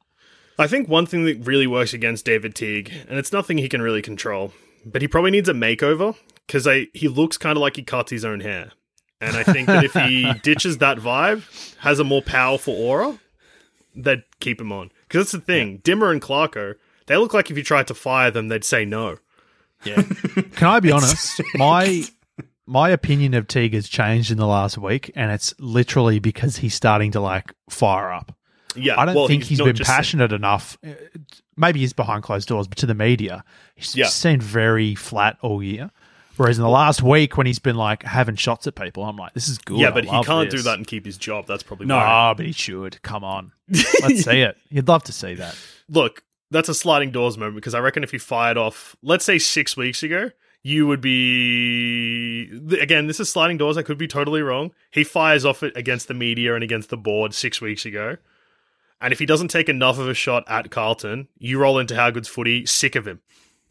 I think one thing that really works against David Teague, and it's nothing he can really control, but he probably needs a makeover because he looks kind of like he cuts his own hair. And I think that if he ditches that vibe, has a more powerful aura, they'd keep him on. Because that's the thing. Dimmer and Clarko, they look like if you tried to fire them, they'd say no. Yeah. Can I be honest? My opinion of Teague has changed in the last week, and it's literally because he's starting to like fire up. Yeah, I don't think he's been passionate enough. Maybe he's behind closed doors, but to the media, he's seemed very flat all year. Whereas in the last week, when he's been like having shots at people, I'm like, this is good. Yeah, but he can't do that and keep his job. That's probably why. No, but he should. Come on, let's see it. You'd love to see that. Look. That's a sliding doors moment because I reckon if you fired off, let's say 6 weeks ago, you would be, again, this is sliding doors. I could be totally wrong. He fires off it against the media and against the board 6 weeks ago. And if he doesn't take enough of a shot at Carlton, you roll into How Good's Footy, sick of him.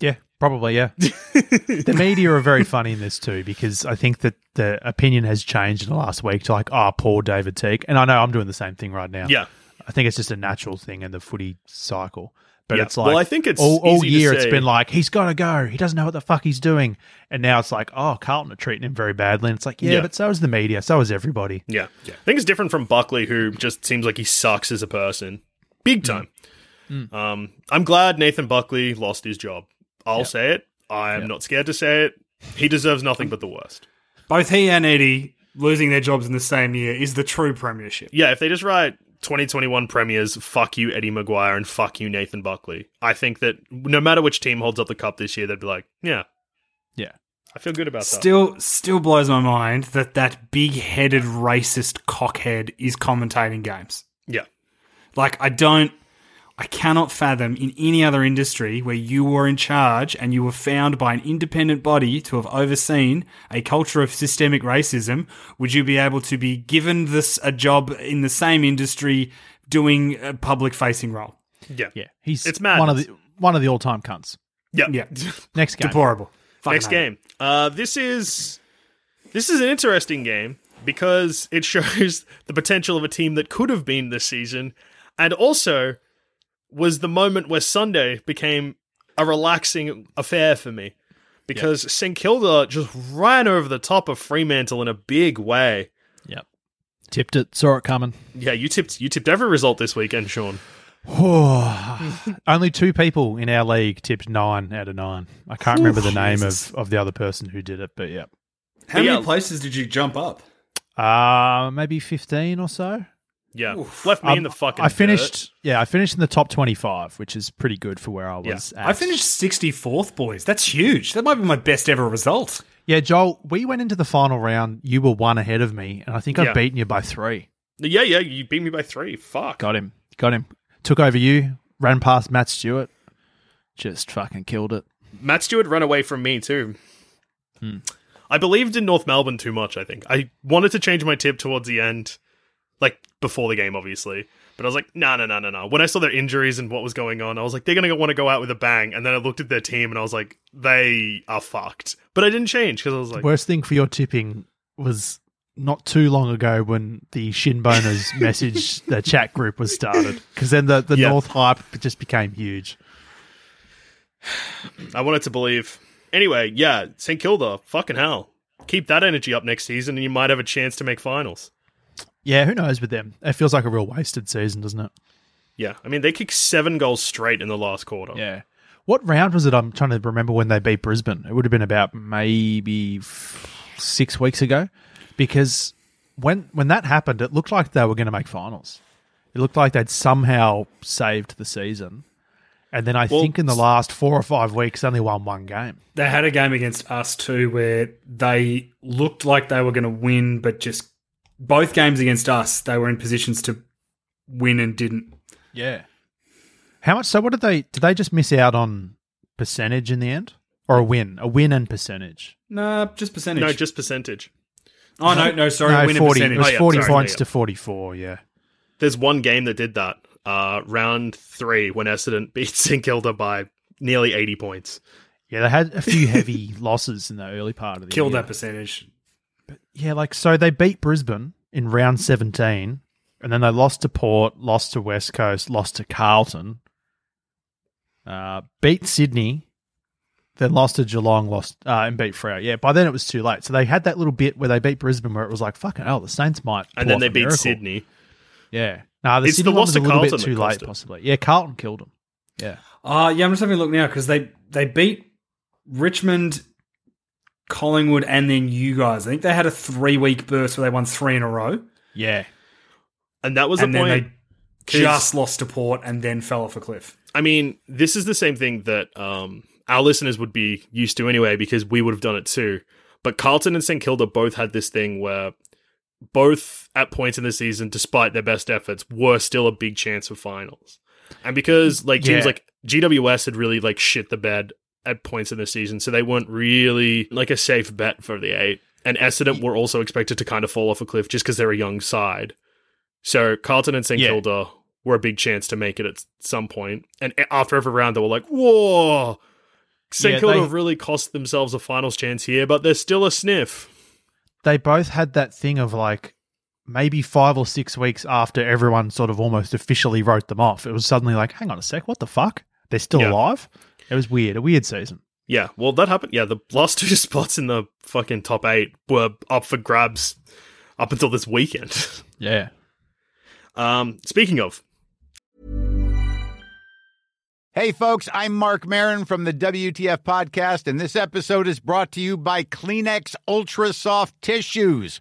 Yeah, probably, yeah. The media are very funny in this too because I think that the opinion has changed in the last week to like, poor David Teague. And I know I'm doing the same thing right now. Yeah. I think it's just a natural thing in the footy cycle. But it's like, well, I think it's all year it's been like, he's got to go. He doesn't know what the fuck he's doing. And now it's like, Carlton are treating him very badly. And it's like, but so is the media. So is everybody. Yeah. I think it's different from Buckley, who just seems like he sucks as a person. Big time. Mm. I'm glad Nathan Buckley lost his job. I'll say it. I'm not scared to say it. He deserves nothing but the worst. Both he and Eddie losing their jobs in the same year is the true premiership. Yeah, if they just write 2021 premiers, fuck you, Eddie Maguire, and fuck you, Nathan Buckley. I think that no matter which team holds up the cup this year, they'd be like, yeah. I feel good about that. Still blows my mind that big-headed racist cockhead is commentating games. Yeah. Like, I cannot fathom in any other industry where you were in charge and you were found by an independent body to have overseen a culture of systemic racism, would you be able to be given a job in the same industry doing a public-facing role? Yeah. It's mad. One of the all-time cunts. Yeah. Next game. Deplorable. Next game. This is an interesting game because it shows the potential of a team that could have been this season, and also was the moment where Sunday became a relaxing affair for me because St Kilda just ran over the top of Fremantle in a big way. Yep. Tipped it, saw it coming. Yeah, you tipped every result this weekend, Sean. Only 2 people in our league tipped 9 out of 9. I can't remember the name of the other person who did it, but yeah. How many places did you jump up? Maybe 15 or so. Yeah. Oof. Left me in the fucking dirt. Yeah, I finished in the top 25, which is pretty good for where I was at. I finished 64th, boys. That's huge. That might be my best ever result. Yeah, Joel, we went into the final round. You were one ahead of me, and I think I've beaten you by 3. Yeah, you beat me by 3. Fuck. Got him. Took over you, ran past Matt Stewart. Just fucking killed it. Matt Stewart ran away from me too. I believed in North Melbourne too much, I think. I wanted to change my tip towards the end, like before the game, obviously. But I was like, no. When I saw their injuries and what was going on, I was like, they're going to want to go out with a bang. And then I looked at their team and I was like, they are fucked. But I didn't change because I was like... The worst thing for your tipping was not too long ago when the Shinboners message, the chat group was started. Because then the North hype just became huge. I wanted to believe. Anyway, yeah, St Kilda, fucking hell. Keep that energy up next season and you might have a chance to make finals. Yeah, who knows with them? It feels like a real wasted season, doesn't it? Yeah, I mean, they kicked 7 goals straight in the last quarter. Yeah. What round was it? I'm trying to remember when they beat Brisbane. It would have been about maybe 6 weeks ago because when that happened, it looked like they were going to make finals. It looked like they'd somehow saved the season. And then I think in the last 4 or 5 weeks, they only won 1 game. They had a game against us too where they looked like they were going to win, but just both games against us, they were in positions to win and didn't. Yeah. How much? So what did they just miss out on percentage in the end? Or a win? A win and percentage? No, just percentage. No, just percentage. Oh, no, sorry. No, win 40, and percentage. It was 40 points to 44, yeah. There's one game that did that. Round 3 when Essendon beat St Kilda by nearly 80 points. Yeah, they had a few heavy losses in the early part of the year. Killed that percentage. But yeah, so they beat Brisbane in round 17, and then they lost to Port, lost to West Coast, lost to Carlton, beat Sydney, then lost to Geelong, and beat Freo. Yeah, by then it was too late. So they had that little bit where they beat Brisbane where it was like, fucking hell, the Saints might. And then they beat Sydney. Yeah. No, the Sydney one was a little bit too late, possibly. Yeah, Carlton killed them. Yeah. Yeah, I'm just having a look now because they beat Richmond, Collingwood, and then you guys. I think they had a 3-week burst where they won 3 in a row. Yeah. And that was the point. And then they just lost to Port and then fell off a cliff. I mean, this is the same thing that our listeners would be used to anyway because we would have done it too. But Carlton and St Kilda both had this thing where... both at points in the season, despite their best efforts, were still a big chance for finals. And because teams like GWS had really shit the bed at points in the season, so they weren't really a safe bet for the 8. And Essendon were also expected to kind of fall off a cliff just because they're a young side. So Carlton and St Kilda were a big chance to make it at some point. And after every round, they were like, whoa, St Kilda really cost themselves a finals chance here, but they're still a sniff. They both had that thing of maybe 5 or 6 weeks after everyone sort of almost officially wrote them off. It was suddenly hang on a sec, what the fuck? They're still alive? It was weird, a weird season. Yeah, well, that happened. Yeah, the last 2 spots in the fucking top 8 were up for grabs up until this weekend. Yeah. Speaking of. Hey, folks, I'm Mark Maron from the WTF Podcast, and this episode is brought to you by Kleenex Ultra Soft Tissues,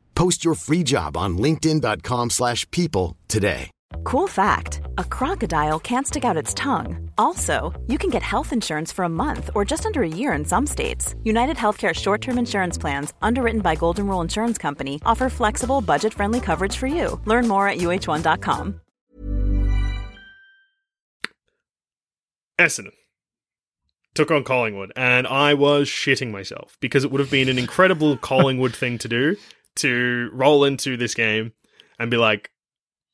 Post your free job on linkedin.com/people today. Cool fact, a crocodile can't stick out its tongue. Also, you can get health insurance for a month or just under a year in some states. United Healthcare short-term insurance plans, underwritten by Golden Rule Insurance Company, offer flexible, budget-friendly coverage for you. Learn more at uh1.com. Essendon. took on Collingwood, and I was shitting myself because it would have been an incredible Collingwood thing to do, to roll into this game and be like,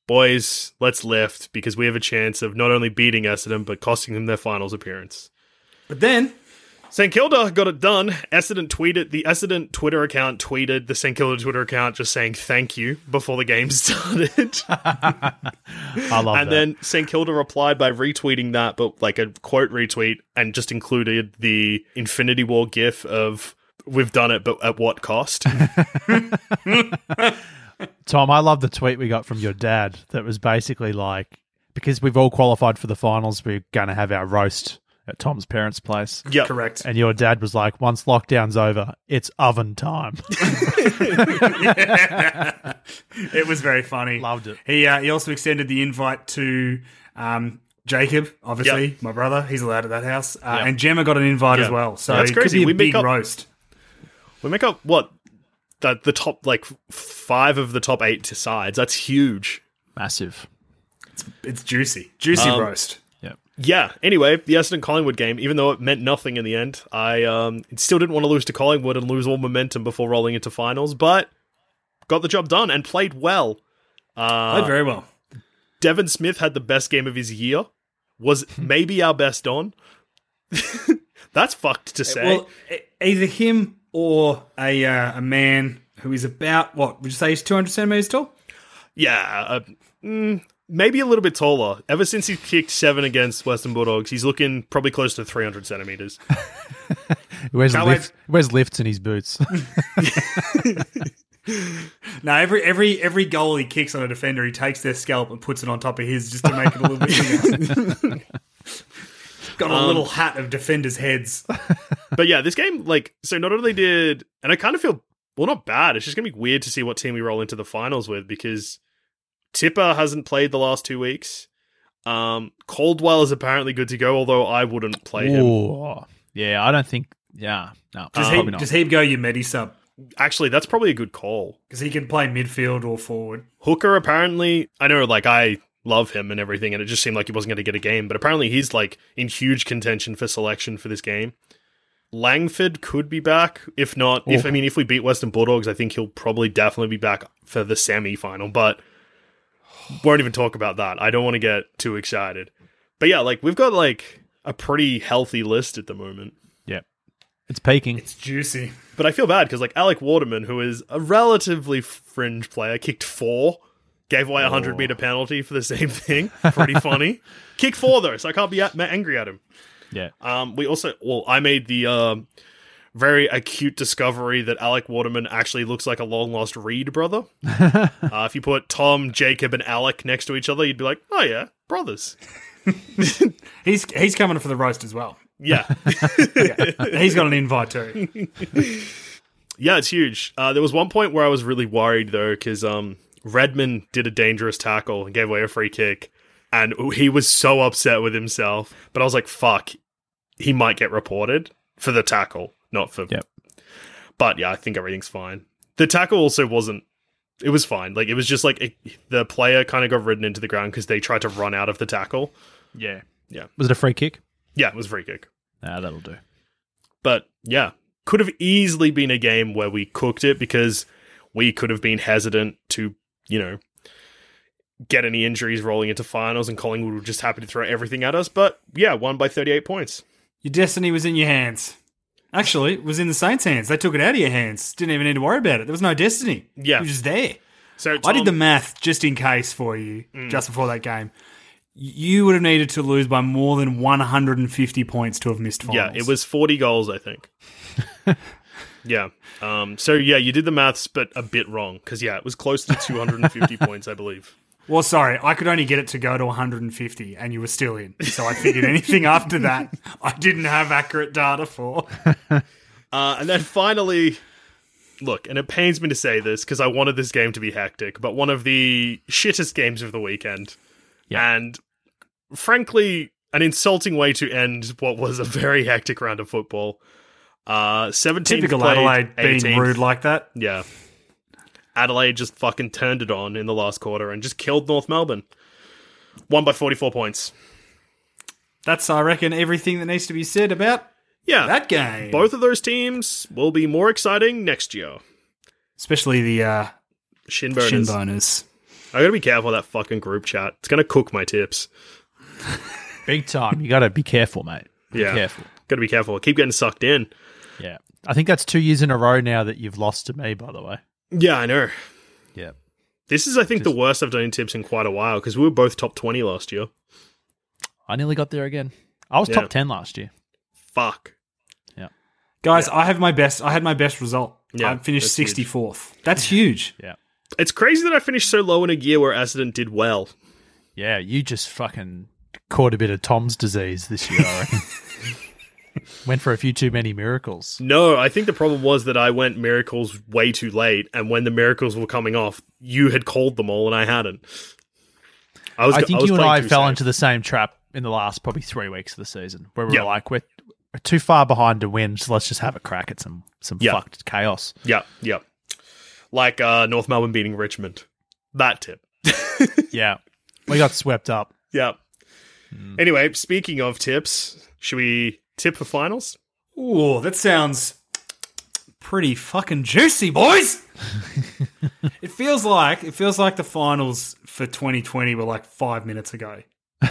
boys, let's lift because we have a chance of not only beating Essendon, but costing them their finals appearance. But then St Kilda got it done. The Essendon Twitter account tweeted the St Kilda Twitter account just saying thank you before the game started. I love and that. Then St Kilda replied by retweeting that, but like a quote retweet, and just included the Infinity War gif of we've done it, but at what cost? Tom, I love the tweet we got from your dad that was basically like, because we've all qualified for the finals, we're going to have our roast at Tom's parents' place. Yeah, correct. And your dad was like, once lockdown's over, it's oven time. Yeah. It was very funny. Loved it. He also extended the invite to Jacob, obviously, my brother. He's allowed at that house. And Gemma got an invite as well. So it's crazy. We make big roast. We make up, what, the top, like, 5 of the top 8 sides. That's huge. Massive. It's juicy. Juicy roast. Yeah, anyway, the Essendon-Collingwood game, even though it meant nothing in the end, I still didn't want to lose to Collingwood and lose all momentum before rolling into finals, but got the job done and played well. Played very well. Devin Smith had the best game of his year, was maybe our best on. That's fucked to say. Well, either him or a man who is about, what, would you say he's 200 centimetres tall? Yeah, maybe a little bit taller. Ever since he kicked 7 against Western Bulldogs, he's looking probably close to 300 centimetres. He wears lifts in his boots. No, every goal he kicks on a defender, he takes their scalp and puts it on top of his just to make it a little bit bigger. Got a little hat of defenders' heads. But yeah, this game, like, so not only did... And I kind of feel, well, not bad. It's just going to be weird to see what team we roll into the finals with, because Tipper hasn't played the last 2 weeks. Caldwell is apparently good to go, although I wouldn't play him. Yeah, I don't think... Yeah, no. Does he go your medi sub? Actually, that's probably a good call. Because he can play midfield or forward. Hooker, apparently... I know, like, I love him and everything, and it just seemed like he wasn't going to get a game, but apparently he's, like, in huge contention for selection for this game. Langford could be back. If not... If we beat Western Bulldogs, I think he'll probably definitely be back for the semi-final, but... Won't even talk about that. I don't want to get too excited. But yeah, like, we've got like a pretty healthy list at the moment. Yeah. It's peaking. It's juicy. But I feel bad because like Alec Waterman, who is a relatively fringe player, kicked 4, gave away a 100-meter penalty for the same thing. Pretty funny. Kicked 4 though, so I can't be angry at him. Yeah. I made the very acute discovery that Alec Waterman actually looks like a long-lost Reed brother. If you put Tom, Jacob, and Alec next to each other, you'd be like, oh yeah, brothers. He's coming for the roast as well. Yeah. Yeah. He's got an invite too. Yeah, it's huge. There was one point where I was really worried, though, because Redmond did a dangerous tackle and gave away a free kick, and he was so upset with himself. But I was like, fuck, he might get reported for the tackle. Not for... Yep. But yeah, I think everything's fine. The tackle also wasn't... It was fine. Like, it was just like the player kind of got ridden into the ground because they tried to run out of the tackle. Yeah. Yeah. Was it a free kick? Yeah, it was a free kick. Nah, that'll do. But yeah, could have easily been a game where we cooked it because we could have been hesitant to, you know, get any injuries rolling into finals, and Collingwood were just happy to throw everything at us. But yeah, won by 38 points. Your destiny was in your hands. Actually, it was in the Saints' hands. They took it out of your hands. Didn't even need to worry about it. There was no destiny. Yeah. It was just there. So Tom, I did the math just in case for you, just before that game. You would have needed to lose by more than 150 points to have missed finals. Yeah, it was 40 goals, I think. Yeah. So, yeah, you did the maths, but a bit wrong. Because, yeah, it was close to 250 points, I believe. Well, sorry, I could only get it to go to 150, and you were still in. So I figured anything after that, I didn't have accurate data for. And then finally, look, and it pains me to say this because I wanted this game to be hectic, but one of the shittest games of the weekend. Yeah. And frankly, an insulting way to end what was a very hectic round of football. 17th typical played, Adelaide 18th. Being rude like that. Yeah. Adelaide just fucking turned it on in the last quarter and just killed North Melbourne. Won by 44 points. That's, I reckon, everything that needs to be said about Yeah. That game. Both of those teams will be more exciting next year. Especially the Shinboners. I gotta be careful of that fucking group chat. It's gonna cook my tips. Big time. You gotta be careful, mate. Be careful. Gotta be careful. Keep getting sucked in. Yeah. I think that's 2 years in a row now that you've lost to me, by the way. Yeah, I know. Yeah. This is, I think, the worst I've done in tips in quite a while, because we were both top 20 last year. I nearly got there again. I was top 10 last year. Fuck. Yeah. Guys, I had my best result. Yeah, I finished 64th. Huge. That's huge. Yeah. It's crazy that I finished so low in a year where Essendon did well. Yeah, you just fucking caught a bit of Tom's disease this year, I reckon. Went for a few too many miracles. No, I think the problem was that I went miracles way too late, and when the miracles were coming off, you had called them all and I hadn't. I think you and I fell into the same trap in the last probably 3 weeks of the season where we were like, we're too far behind to win, so let's just have a crack at some fucked chaos. Yeah, yeah. Like North Melbourne beating Richmond. That tip. Yeah. We got swept up. Yeah. Mm. Anyway, speaking of tips, should we tip for finals? Ooh, that sounds pretty fucking juicy, boys. It feels like the finals for 2020 were like 5 minutes ago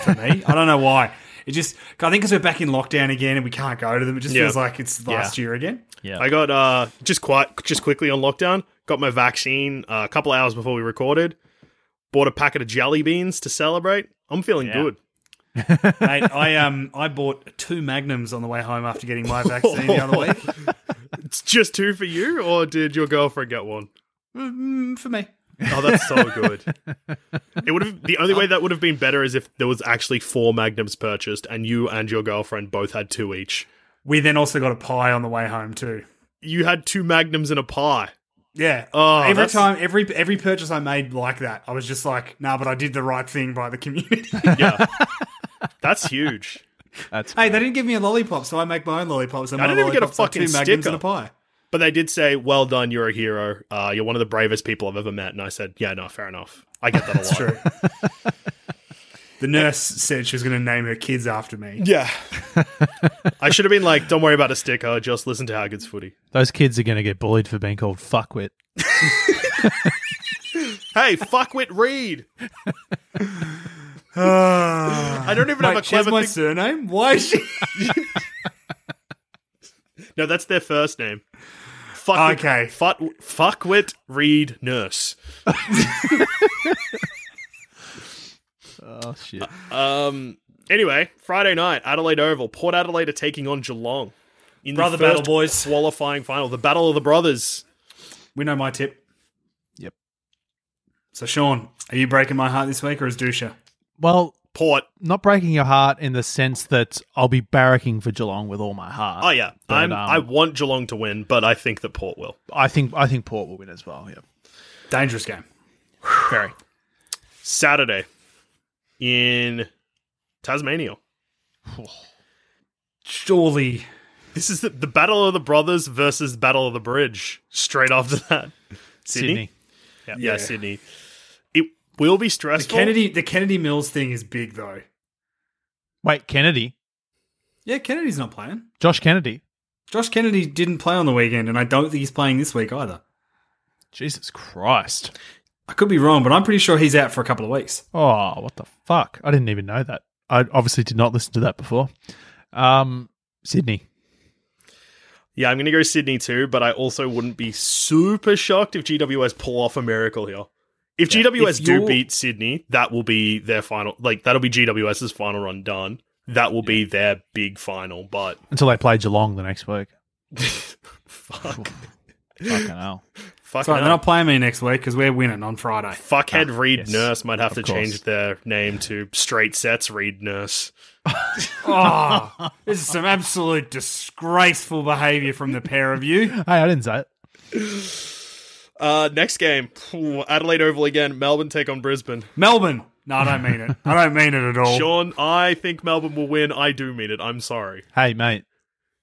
for me. I don't know why. I think because we're back in lockdown again and we can't go to them. It just feels like it's last year again. Yeah. I got just quickly on lockdown. Got my vaccine a couple of hours before we recorded. Bought a packet of jelly beans to celebrate. I'm feeling good. Mate, I bought 2 magnums on the way home after getting my vaccine the other week. It's just 2 for you, or did your girlfriend get one? For me. Oh, that's so good. It would have the only way that would have been better is if there was actually 4 magnums purchased, and you and your girlfriend both had 2 each. We then also got a pie on the way home too. You had 2 magnums and a pie. Yeah. Oh, every purchase I made like that, I was just like, nah, but I did the right thing by the community. Yeah. That's huge. Hey, they didn't give me a lollipop, so I make my own lollipops. And I didn't even get a fucking sticker. And a pie. But they did say, well done, you're a hero. You're one of the bravest people I've ever met. And I said, yeah, no, fair enough. I get that a lot. True. The nurse said she was going to name her kids after me. Yeah. I should have been like, don't worry about a sticker. Just listen to How Good's Footy. Those kids are going to get bullied for being called fuckwit. Hey, fuckwit Reed. I don't even have a clever my surname? Why is she... No, that's their first name. Fuckwit Reed Nurse. Oh, shit. Anyway, Friday night, Adelaide Oval. Port Adelaide are taking on Geelong. In the battle, boys. Qualifying final. The battle of the brothers. We know my tip. Yep. So, Sean, are you breaking my heart this week, or is Dusha? Well, Port. Not breaking your heart in the sense that I'll be barracking for Geelong with all my heart. Oh, yeah. But, I want Geelong to win, but I think that Port will. I think Port will win as well, yeah. Dangerous game. Very. Saturday. In Tasmania. Surely. This is the Battle of the Brothers versus Battle of the Bridge. Straight after that. Sydney. Yep. Yeah, Sydney. It will be stressful. The Kennedy Mills thing is big, though. Wait, Kennedy? Yeah, Kennedy's not playing. Josh Kennedy. Josh Kennedy didn't play on the weekend, and I don't think he's playing this week either. Jesus Christ. I could be wrong, but I'm pretty sure he's out for a couple of weeks. Oh, what the fuck? I didn't even know that. I obviously did not listen to that before. Sydney. Yeah, I'm going to go Sydney too, but I also wouldn't be super shocked if GWS pull off a miracle here. If GWS do beat Sydney, that will be their final. Like, that'll be GWS's final run done. That will be their big final, but... Until they play Geelong the next week. Fuck. Fucking hell. Sorry, they're not playing me next week because we're winning on Friday. Fuckhead Reed Nurse might have to change their name to Straight Sets Reed Nurse. Oh, this is some absolute disgraceful behaviour from the pair of you. Hey, I didn't say it. Next game, Adelaide Oval again. Melbourne take on Brisbane. Melbourne. No, I don't mean it. I don't mean it at all. Sean, I think Melbourne will win. I do mean it. I'm sorry. Hey, mate.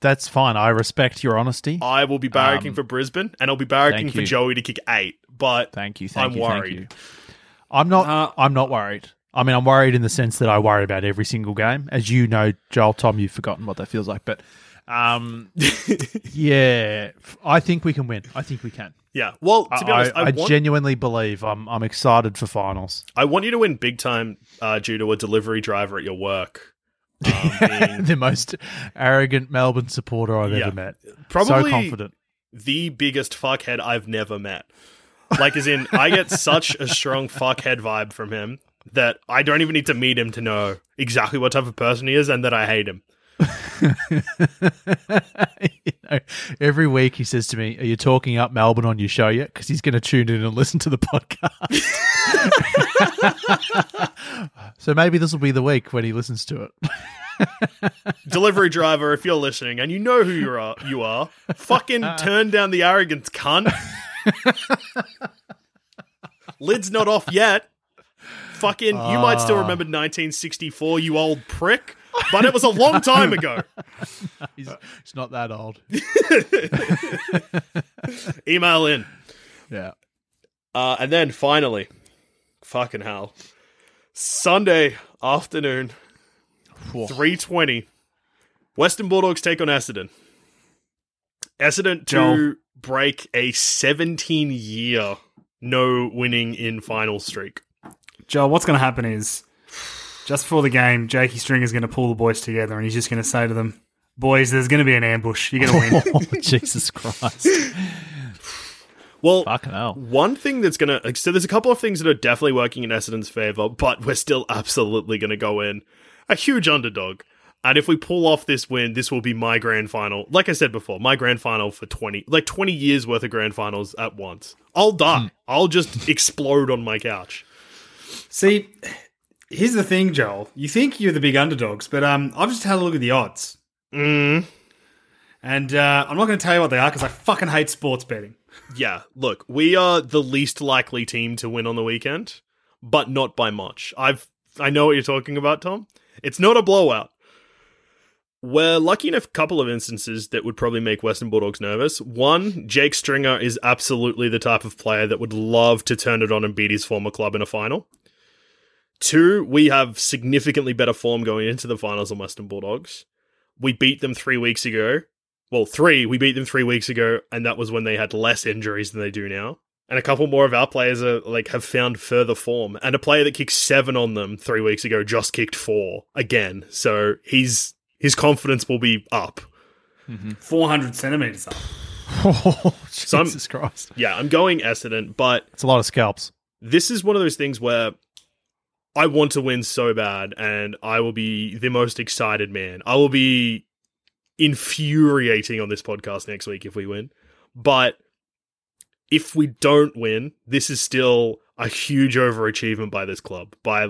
That's fine. I respect your honesty. I will be barracking for Brisbane, and I'll be barracking for Joey to kick 8. But I'm worried. I'm not worried. I mean, I'm worried in the sense that I worry about every single game. As you know, Joel, Tom, you've forgotten what that feels like. But Yeah, I think we can win. I think we can. Yeah. Well, to be honest, I genuinely believe I'm excited for finals. I want you to win big time due to a delivery driver at your work. The most arrogant Melbourne supporter I've ever met. Probably so confident. The biggest fuckhead I've never met. Like, as in, I get such a strong fuckhead vibe from him that I don't even need to meet him to know exactly what type of person he is and that I hate him. You know, every week he says to me, "Are you talking up Melbourne on your show yet?" Because he's going to tune in and listen to the podcast. So maybe this will be the week when he listens to it. Delivery driver, if you're listening and you know who you are, fucking turn down the arrogance, cunt. Lid's not off yet. Fucking, you might still remember 1964, you old prick. But it was a long time ago. No, he's not that old. Email in. Yeah. And then finally, fucking hell, Sunday afternoon, 3:20, Western Bulldogs take on Essendon. Essendon to break a 17-year no winning in final streak. Joel, what's going to happen is, just before the game, Jakey Stringer's going to pull the boys together and he's just going to say to them, "Boys, there's going to be an ambush. You're going to win." Oh, Jesus Christ. Well, fucking hell. One thing that's going to... So there's a couple of things that are definitely working in Essendon's favour, but we're still absolutely going to go in a huge underdog. And if we pull off this win, this will be my grand final. Like I said before, my grand final for 20 years worth of grand finals at once. I'll die. I'll just explode on my couch. See... Here's the thing, Joel. You think you're the big underdogs, but I've just had a look at the odds. Mm. And I'm not going to tell you what they are because I fucking hate sports betting. Yeah, look, we are the least likely team to win on the weekend, but not by much. I know what you're talking about, Tom. It's not a blowout. We're lucky in a couple of instances that would probably make Western Bulldogs nervous. One, Jake Stringer is absolutely the type of player that would love to turn it on and beat his former club in a final. Two, we have significantly better form going into the finals on Western Bulldogs. We beat them 3 weeks ago. Well, we beat them 3 weeks ago, and that was when they had less injuries than they do now. And a couple more of our players are have found further form. And a player that kicked 7 on them 3 weeks ago just kicked 4 again. So his confidence will be up. Mm-hmm. 400 centimetres up. Oh, Jesus Christ. Yeah, I'm going Essendon, but... It's a lot of scalps. This is one of those things where... I want to win so bad, and I will be the most excited man. I will be infuriating on this podcast next week if we win. But if we don't win, this is still a huge overachievement by this club, by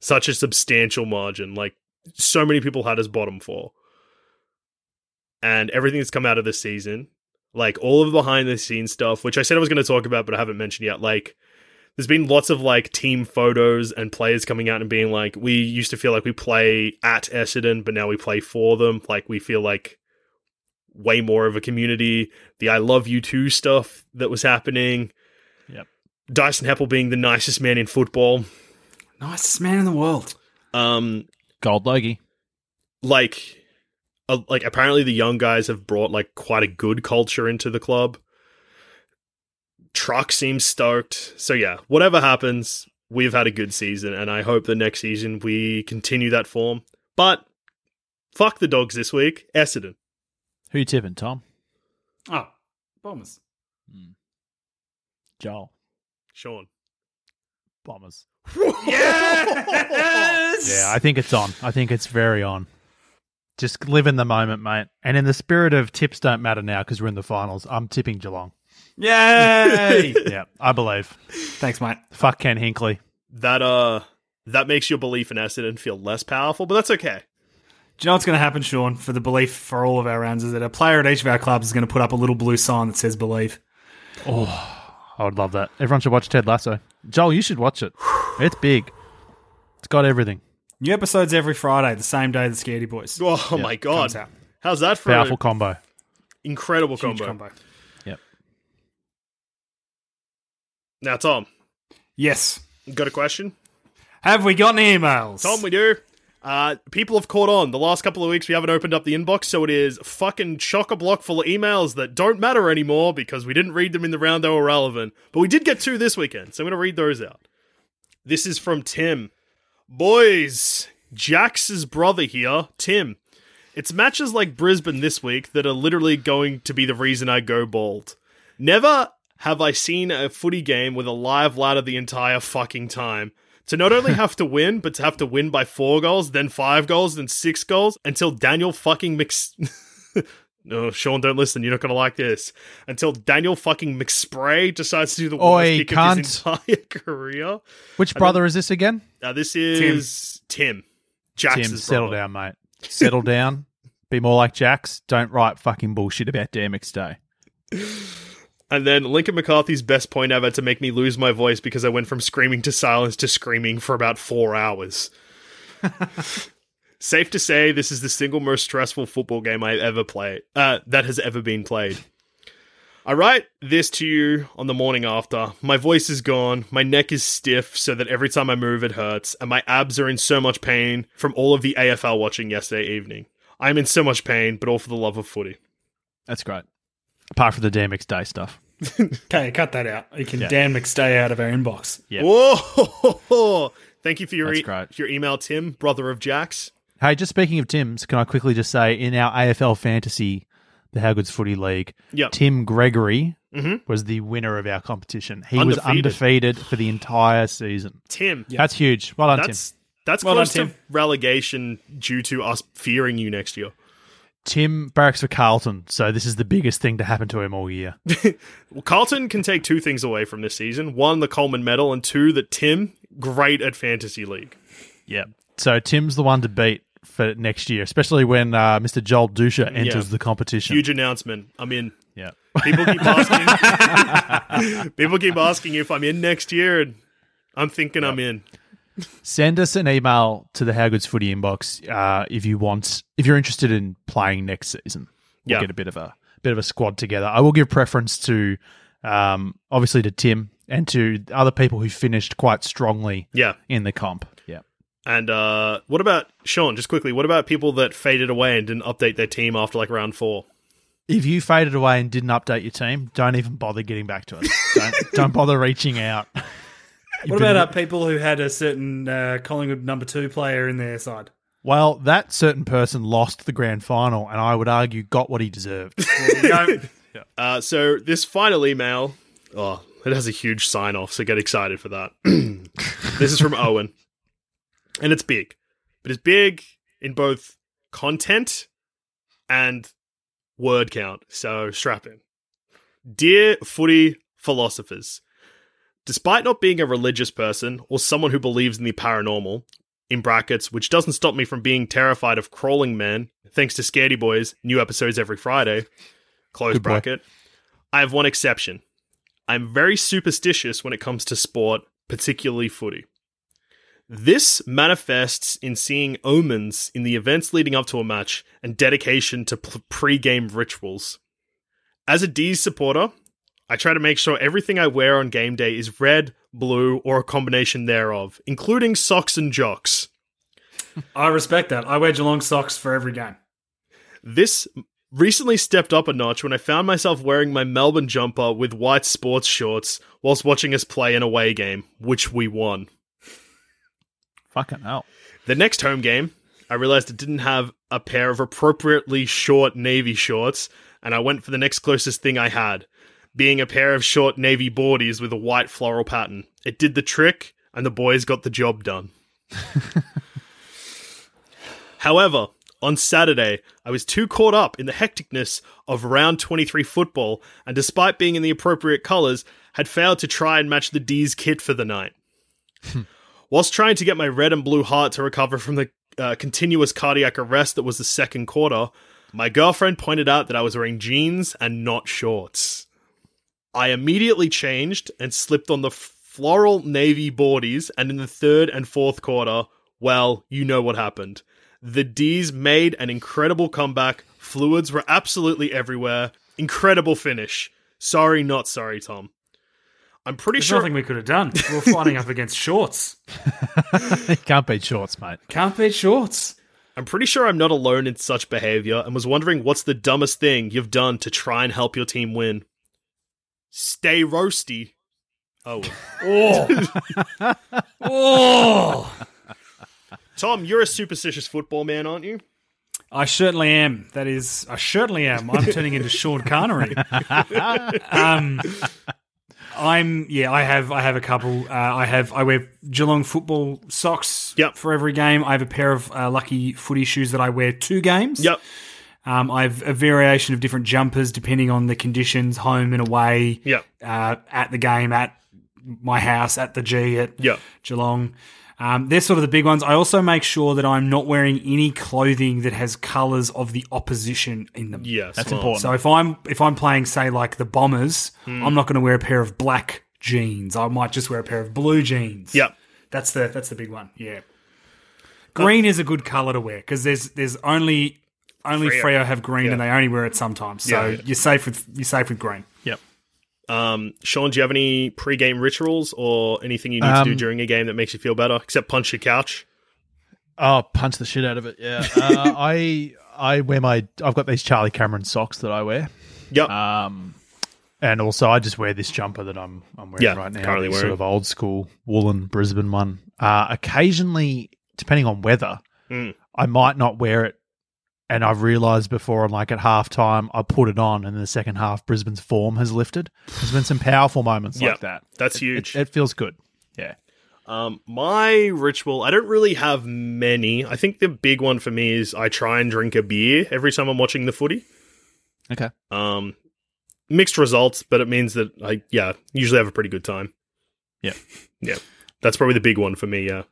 such a substantial margin. So many people had us bottom 4. And everything that's come out of this season, all of the behind-the-scenes stuff, which I said I was going to talk about, but I haven't mentioned yet, there's been lots of team photos and players coming out and being we used to feel like we play at Essendon, but now we play for them. We feel way more of a community. The I love you too stuff that was happening. Yep. Dyson Heppel being the nicest man in football. Nicest man in the world. Gold Logie. Apparently the young guys have brought quite a good culture into the club. Truck seems stoked. So yeah, whatever happens, we've had a good season, and I hope the next season we continue that form. But fuck the dogs this week. Essendon. Who you tipping, Tom? Oh, Bombers. Joel. Sean. Bombers. Yes! Yeah, I think it's on. I think it's very on. Just live in the moment, mate. And in the spirit of tips don't matter now because we're in the finals, I'm tipping Geelong. Yay! Yeah, I believe. Thanks, mate. Fuck Ken Hinkley. That makes your belief in Essendon feel less powerful, but that's okay. Do you know what's going to happen, Sean, for the belief for all of our rounds is that a player at each of our clubs is going to put up a little blue sign that says believe. Oh, I would love that. Everyone should watch Ted Lasso. Joel, you should watch it. It's big. It's got everything. New episodes every Friday, the same day the Scaredy Boys. Oh my God. How's that for powerful combo. Incredible huge combo. Now, Tom. Yes. Got a question? Have we got any emails? Tom, we do. People have caught on. The last couple of weeks we haven't opened up the inbox, so it is fucking chock-a-block full of emails that don't matter anymore because we didn't read them in the round they were relevant. But we did get two this weekend, so I'm going to read those out. This is from Tim. Boys, Jax's brother here, Tim. It's matches like Brisbane this week that are literally going to be the reason I go bald. Never have I seen a footy game with a live ladder the entire fucking time. To not only have to win, but to have to win by 4 goals, then 5 goals, then 6 goals, until Daniel fucking No, Sean, don't listen. You're not going to like this. Until Daniel fucking McSpray decides to do the worst kick of his entire career. Which brother is this again? This is Tim. Jax's brother. Settle down, mate. Settle down. Be more like Jax. Don't write fucking bullshit about Dan McStay. And then Lincoln McCarthy's best point ever to make me lose my voice because I went from screaming to silence to screaming for about 4 hours. Safe to say, this is the single most stressful football game I've ever played. That has ever been played. I write this to you on the morning after. My voice is gone. My neck is stiff so that every time I move it hurts. And my abs are in so much pain from all of the AFL watching yesterday evening. I'm in so much pain, but all for the love of footy. That's great. Apart from the Dan McStay stuff. Okay, cut that out. You can Dan McStay out of our inbox. Yep. Whoa! Thank you for your email, Tim, brother of Jax. Hey, just speaking of Tim's, can I quickly just say, in our AFL fantasy, the How Good's Footy League, Tim Gregory was the winner of our competition. He was undefeated for the entire season. Tim. Yep. That's huge. Well done, Tim. That's close to relegation due to us fearing you next year. Tim barracks for Carlton, so this is the biggest thing to happen to him all year. Well, Carlton can take 2 things away from this season. 1, the Coleman medal, and 2, that Tim, great at Fantasy League. Yeah, so Tim's the one to beat for next year, especially when Mr. Joel Dusha enters the competition. Huge announcement. I'm in. Yeah. People keep asking if I'm in next year, and I'm thinking I'm in. Send us an email to the How Good's Footy inbox if you're interested in playing next season. We'll get a bit of a squad together. I will give preference to obviously to Tim and to other people who finished quite strongly in the comp. Yeah. And what about Sean, just quickly, what about people that faded away and didn't update their team after like round 4? If you faded away and didn't update your team, don't even bother getting back to us. Don't bother reaching out. What about people who had a certain Collingwood number 2 player in their side? Well, that certain person lost the grand final, and I would argue got what he deserved. So this final email, it has a huge sign-off, so get excited for that. This is from Owen, and it's big. But it's big in both content and word count, so strap in. Dear footy philosophers, despite not being a religious person or someone who believes in the paranormal, in brackets, which doesn't stop me from being terrified of crawling men, thanks to Scaredy Boys, new episodes every Friday, close Good bracket, boy. I have one exception. I'm very superstitious when it comes to sport, particularly footy. This manifests in seeing omens in the events leading up to a match and dedication to pre-game rituals. As a D's supporter, I try to make sure everything I wear on game day is red, blue, or a combination thereof, including socks and jocks. I respect that. I wear Geelong socks for every game. This recently stepped up a notch when I found myself wearing my Melbourne jumper with white sports shorts whilst watching us play an away game, which we won. Fucking hell. The next home game, I realized it didn't have a pair of appropriately short navy shorts, and I went for the next closest thing I had. Being a pair of short navy boardies with a white floral pattern. It did the trick, and the boys got the job done. However, on Saturday, I was too caught up in the hecticness of round 23 football, and despite being in the appropriate colours, had failed to try and match the D's kit for the night. Whilst trying to get my red and blue heart to recover from the continuous cardiac arrest that was the second quarter, my girlfriend pointed out that I was wearing jeans and not shorts. I immediately changed and slipped on the floral navy boardies, and in the third and fourth quarter, well, you know what happened. The D's made an incredible comeback. Fluids were absolutely everywhere. Incredible finish. Sorry, not sorry, Tom. I'm pretty sure nothing we could have done. We were fighting up against shorts. You can't beat shorts, mate. Can't beat shorts. I'm pretty sure I'm not alone in such behaviour and was wondering what's the dumbest thing you've done to try and help your team win. Stay roasty. Oh. Oh. Oh. Tom, you're a superstitious football man, aren't you? I certainly am. That is, I certainly am. I'm turning into Sean Carnery. I have a couple. I wear Geelong football socks for every game. I have a pair of lucky footy shoes that I wear two games. Yep. I have a variation of different jumpers depending on the conditions, home and away. Yep. At the game, at my house, at the G, at Geelong. They're sort of the big ones. I also make sure that I'm not wearing any clothing that has colours of the opposition in them. Yes, that's important. So if I'm playing, say, like the Bombers, I'm not going to wear a pair of black jeans. I might just wear a pair of blue jeans. Yep. That's the big one. Yeah. Green is a good colour to wear because there's only Freo have green and they only wear it sometimes. So you're safe with green. Yep. Sean, do you have any pre-game rituals or anything you need to do during a game that makes you feel better, except punch your couch? Oh, punch the shit out of it, yeah. I've got these Charlie Cameron socks that I wear. Yep. And also I just wear this jumper that I'm wearing right now. Currently wearing. Sort of old school woolen Brisbane one. Occasionally, depending on weather, I might not wear it. And I've realised before, I'm like at halftime, I put it on, and in the second half, Brisbane's form has lifted. There's been some powerful moments like that. That's huge. It feels good. Yeah. My ritual, I don't really have many. I think the big one for me is I try and drink a beer every time I'm watching the footy. Okay. Mixed results, but it means that I usually have a pretty good time. Yeah. Yeah. That's probably the big one for me. Yeah.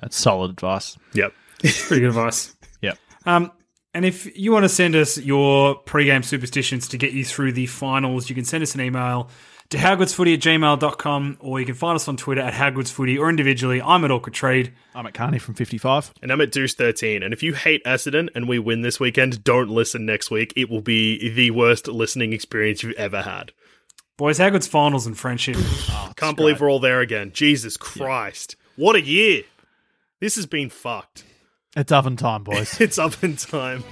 That's solid advice. Yep. Pretty good advice. Yeah. And if you want to send us your pre-game superstitions to get you through the finals, you can send us an email to howgoodsfooty@gmail.com, or you can find us on Twitter at howgoodsfooty, or individually, I'm at Awkward Trade. I'm at Carney from 55. And I'm at Deuce13. And if you hate Essendon and we win this weekend, don't listen next week. It will be the worst listening experience you've ever had. Boys, how good's finals and friendship? Oh, can't believe we're all there again. Jesus Christ. Yeah. What a year. This has been fucked. It's oven time, boys. It's oven time.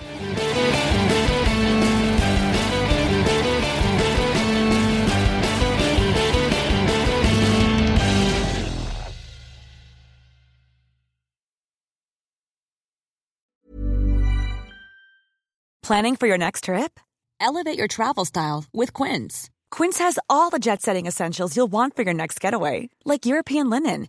Planning for your next trip? Elevate your travel style with Quince. Quince has all the jet-setting essentials you'll want for your next getaway, like European linen,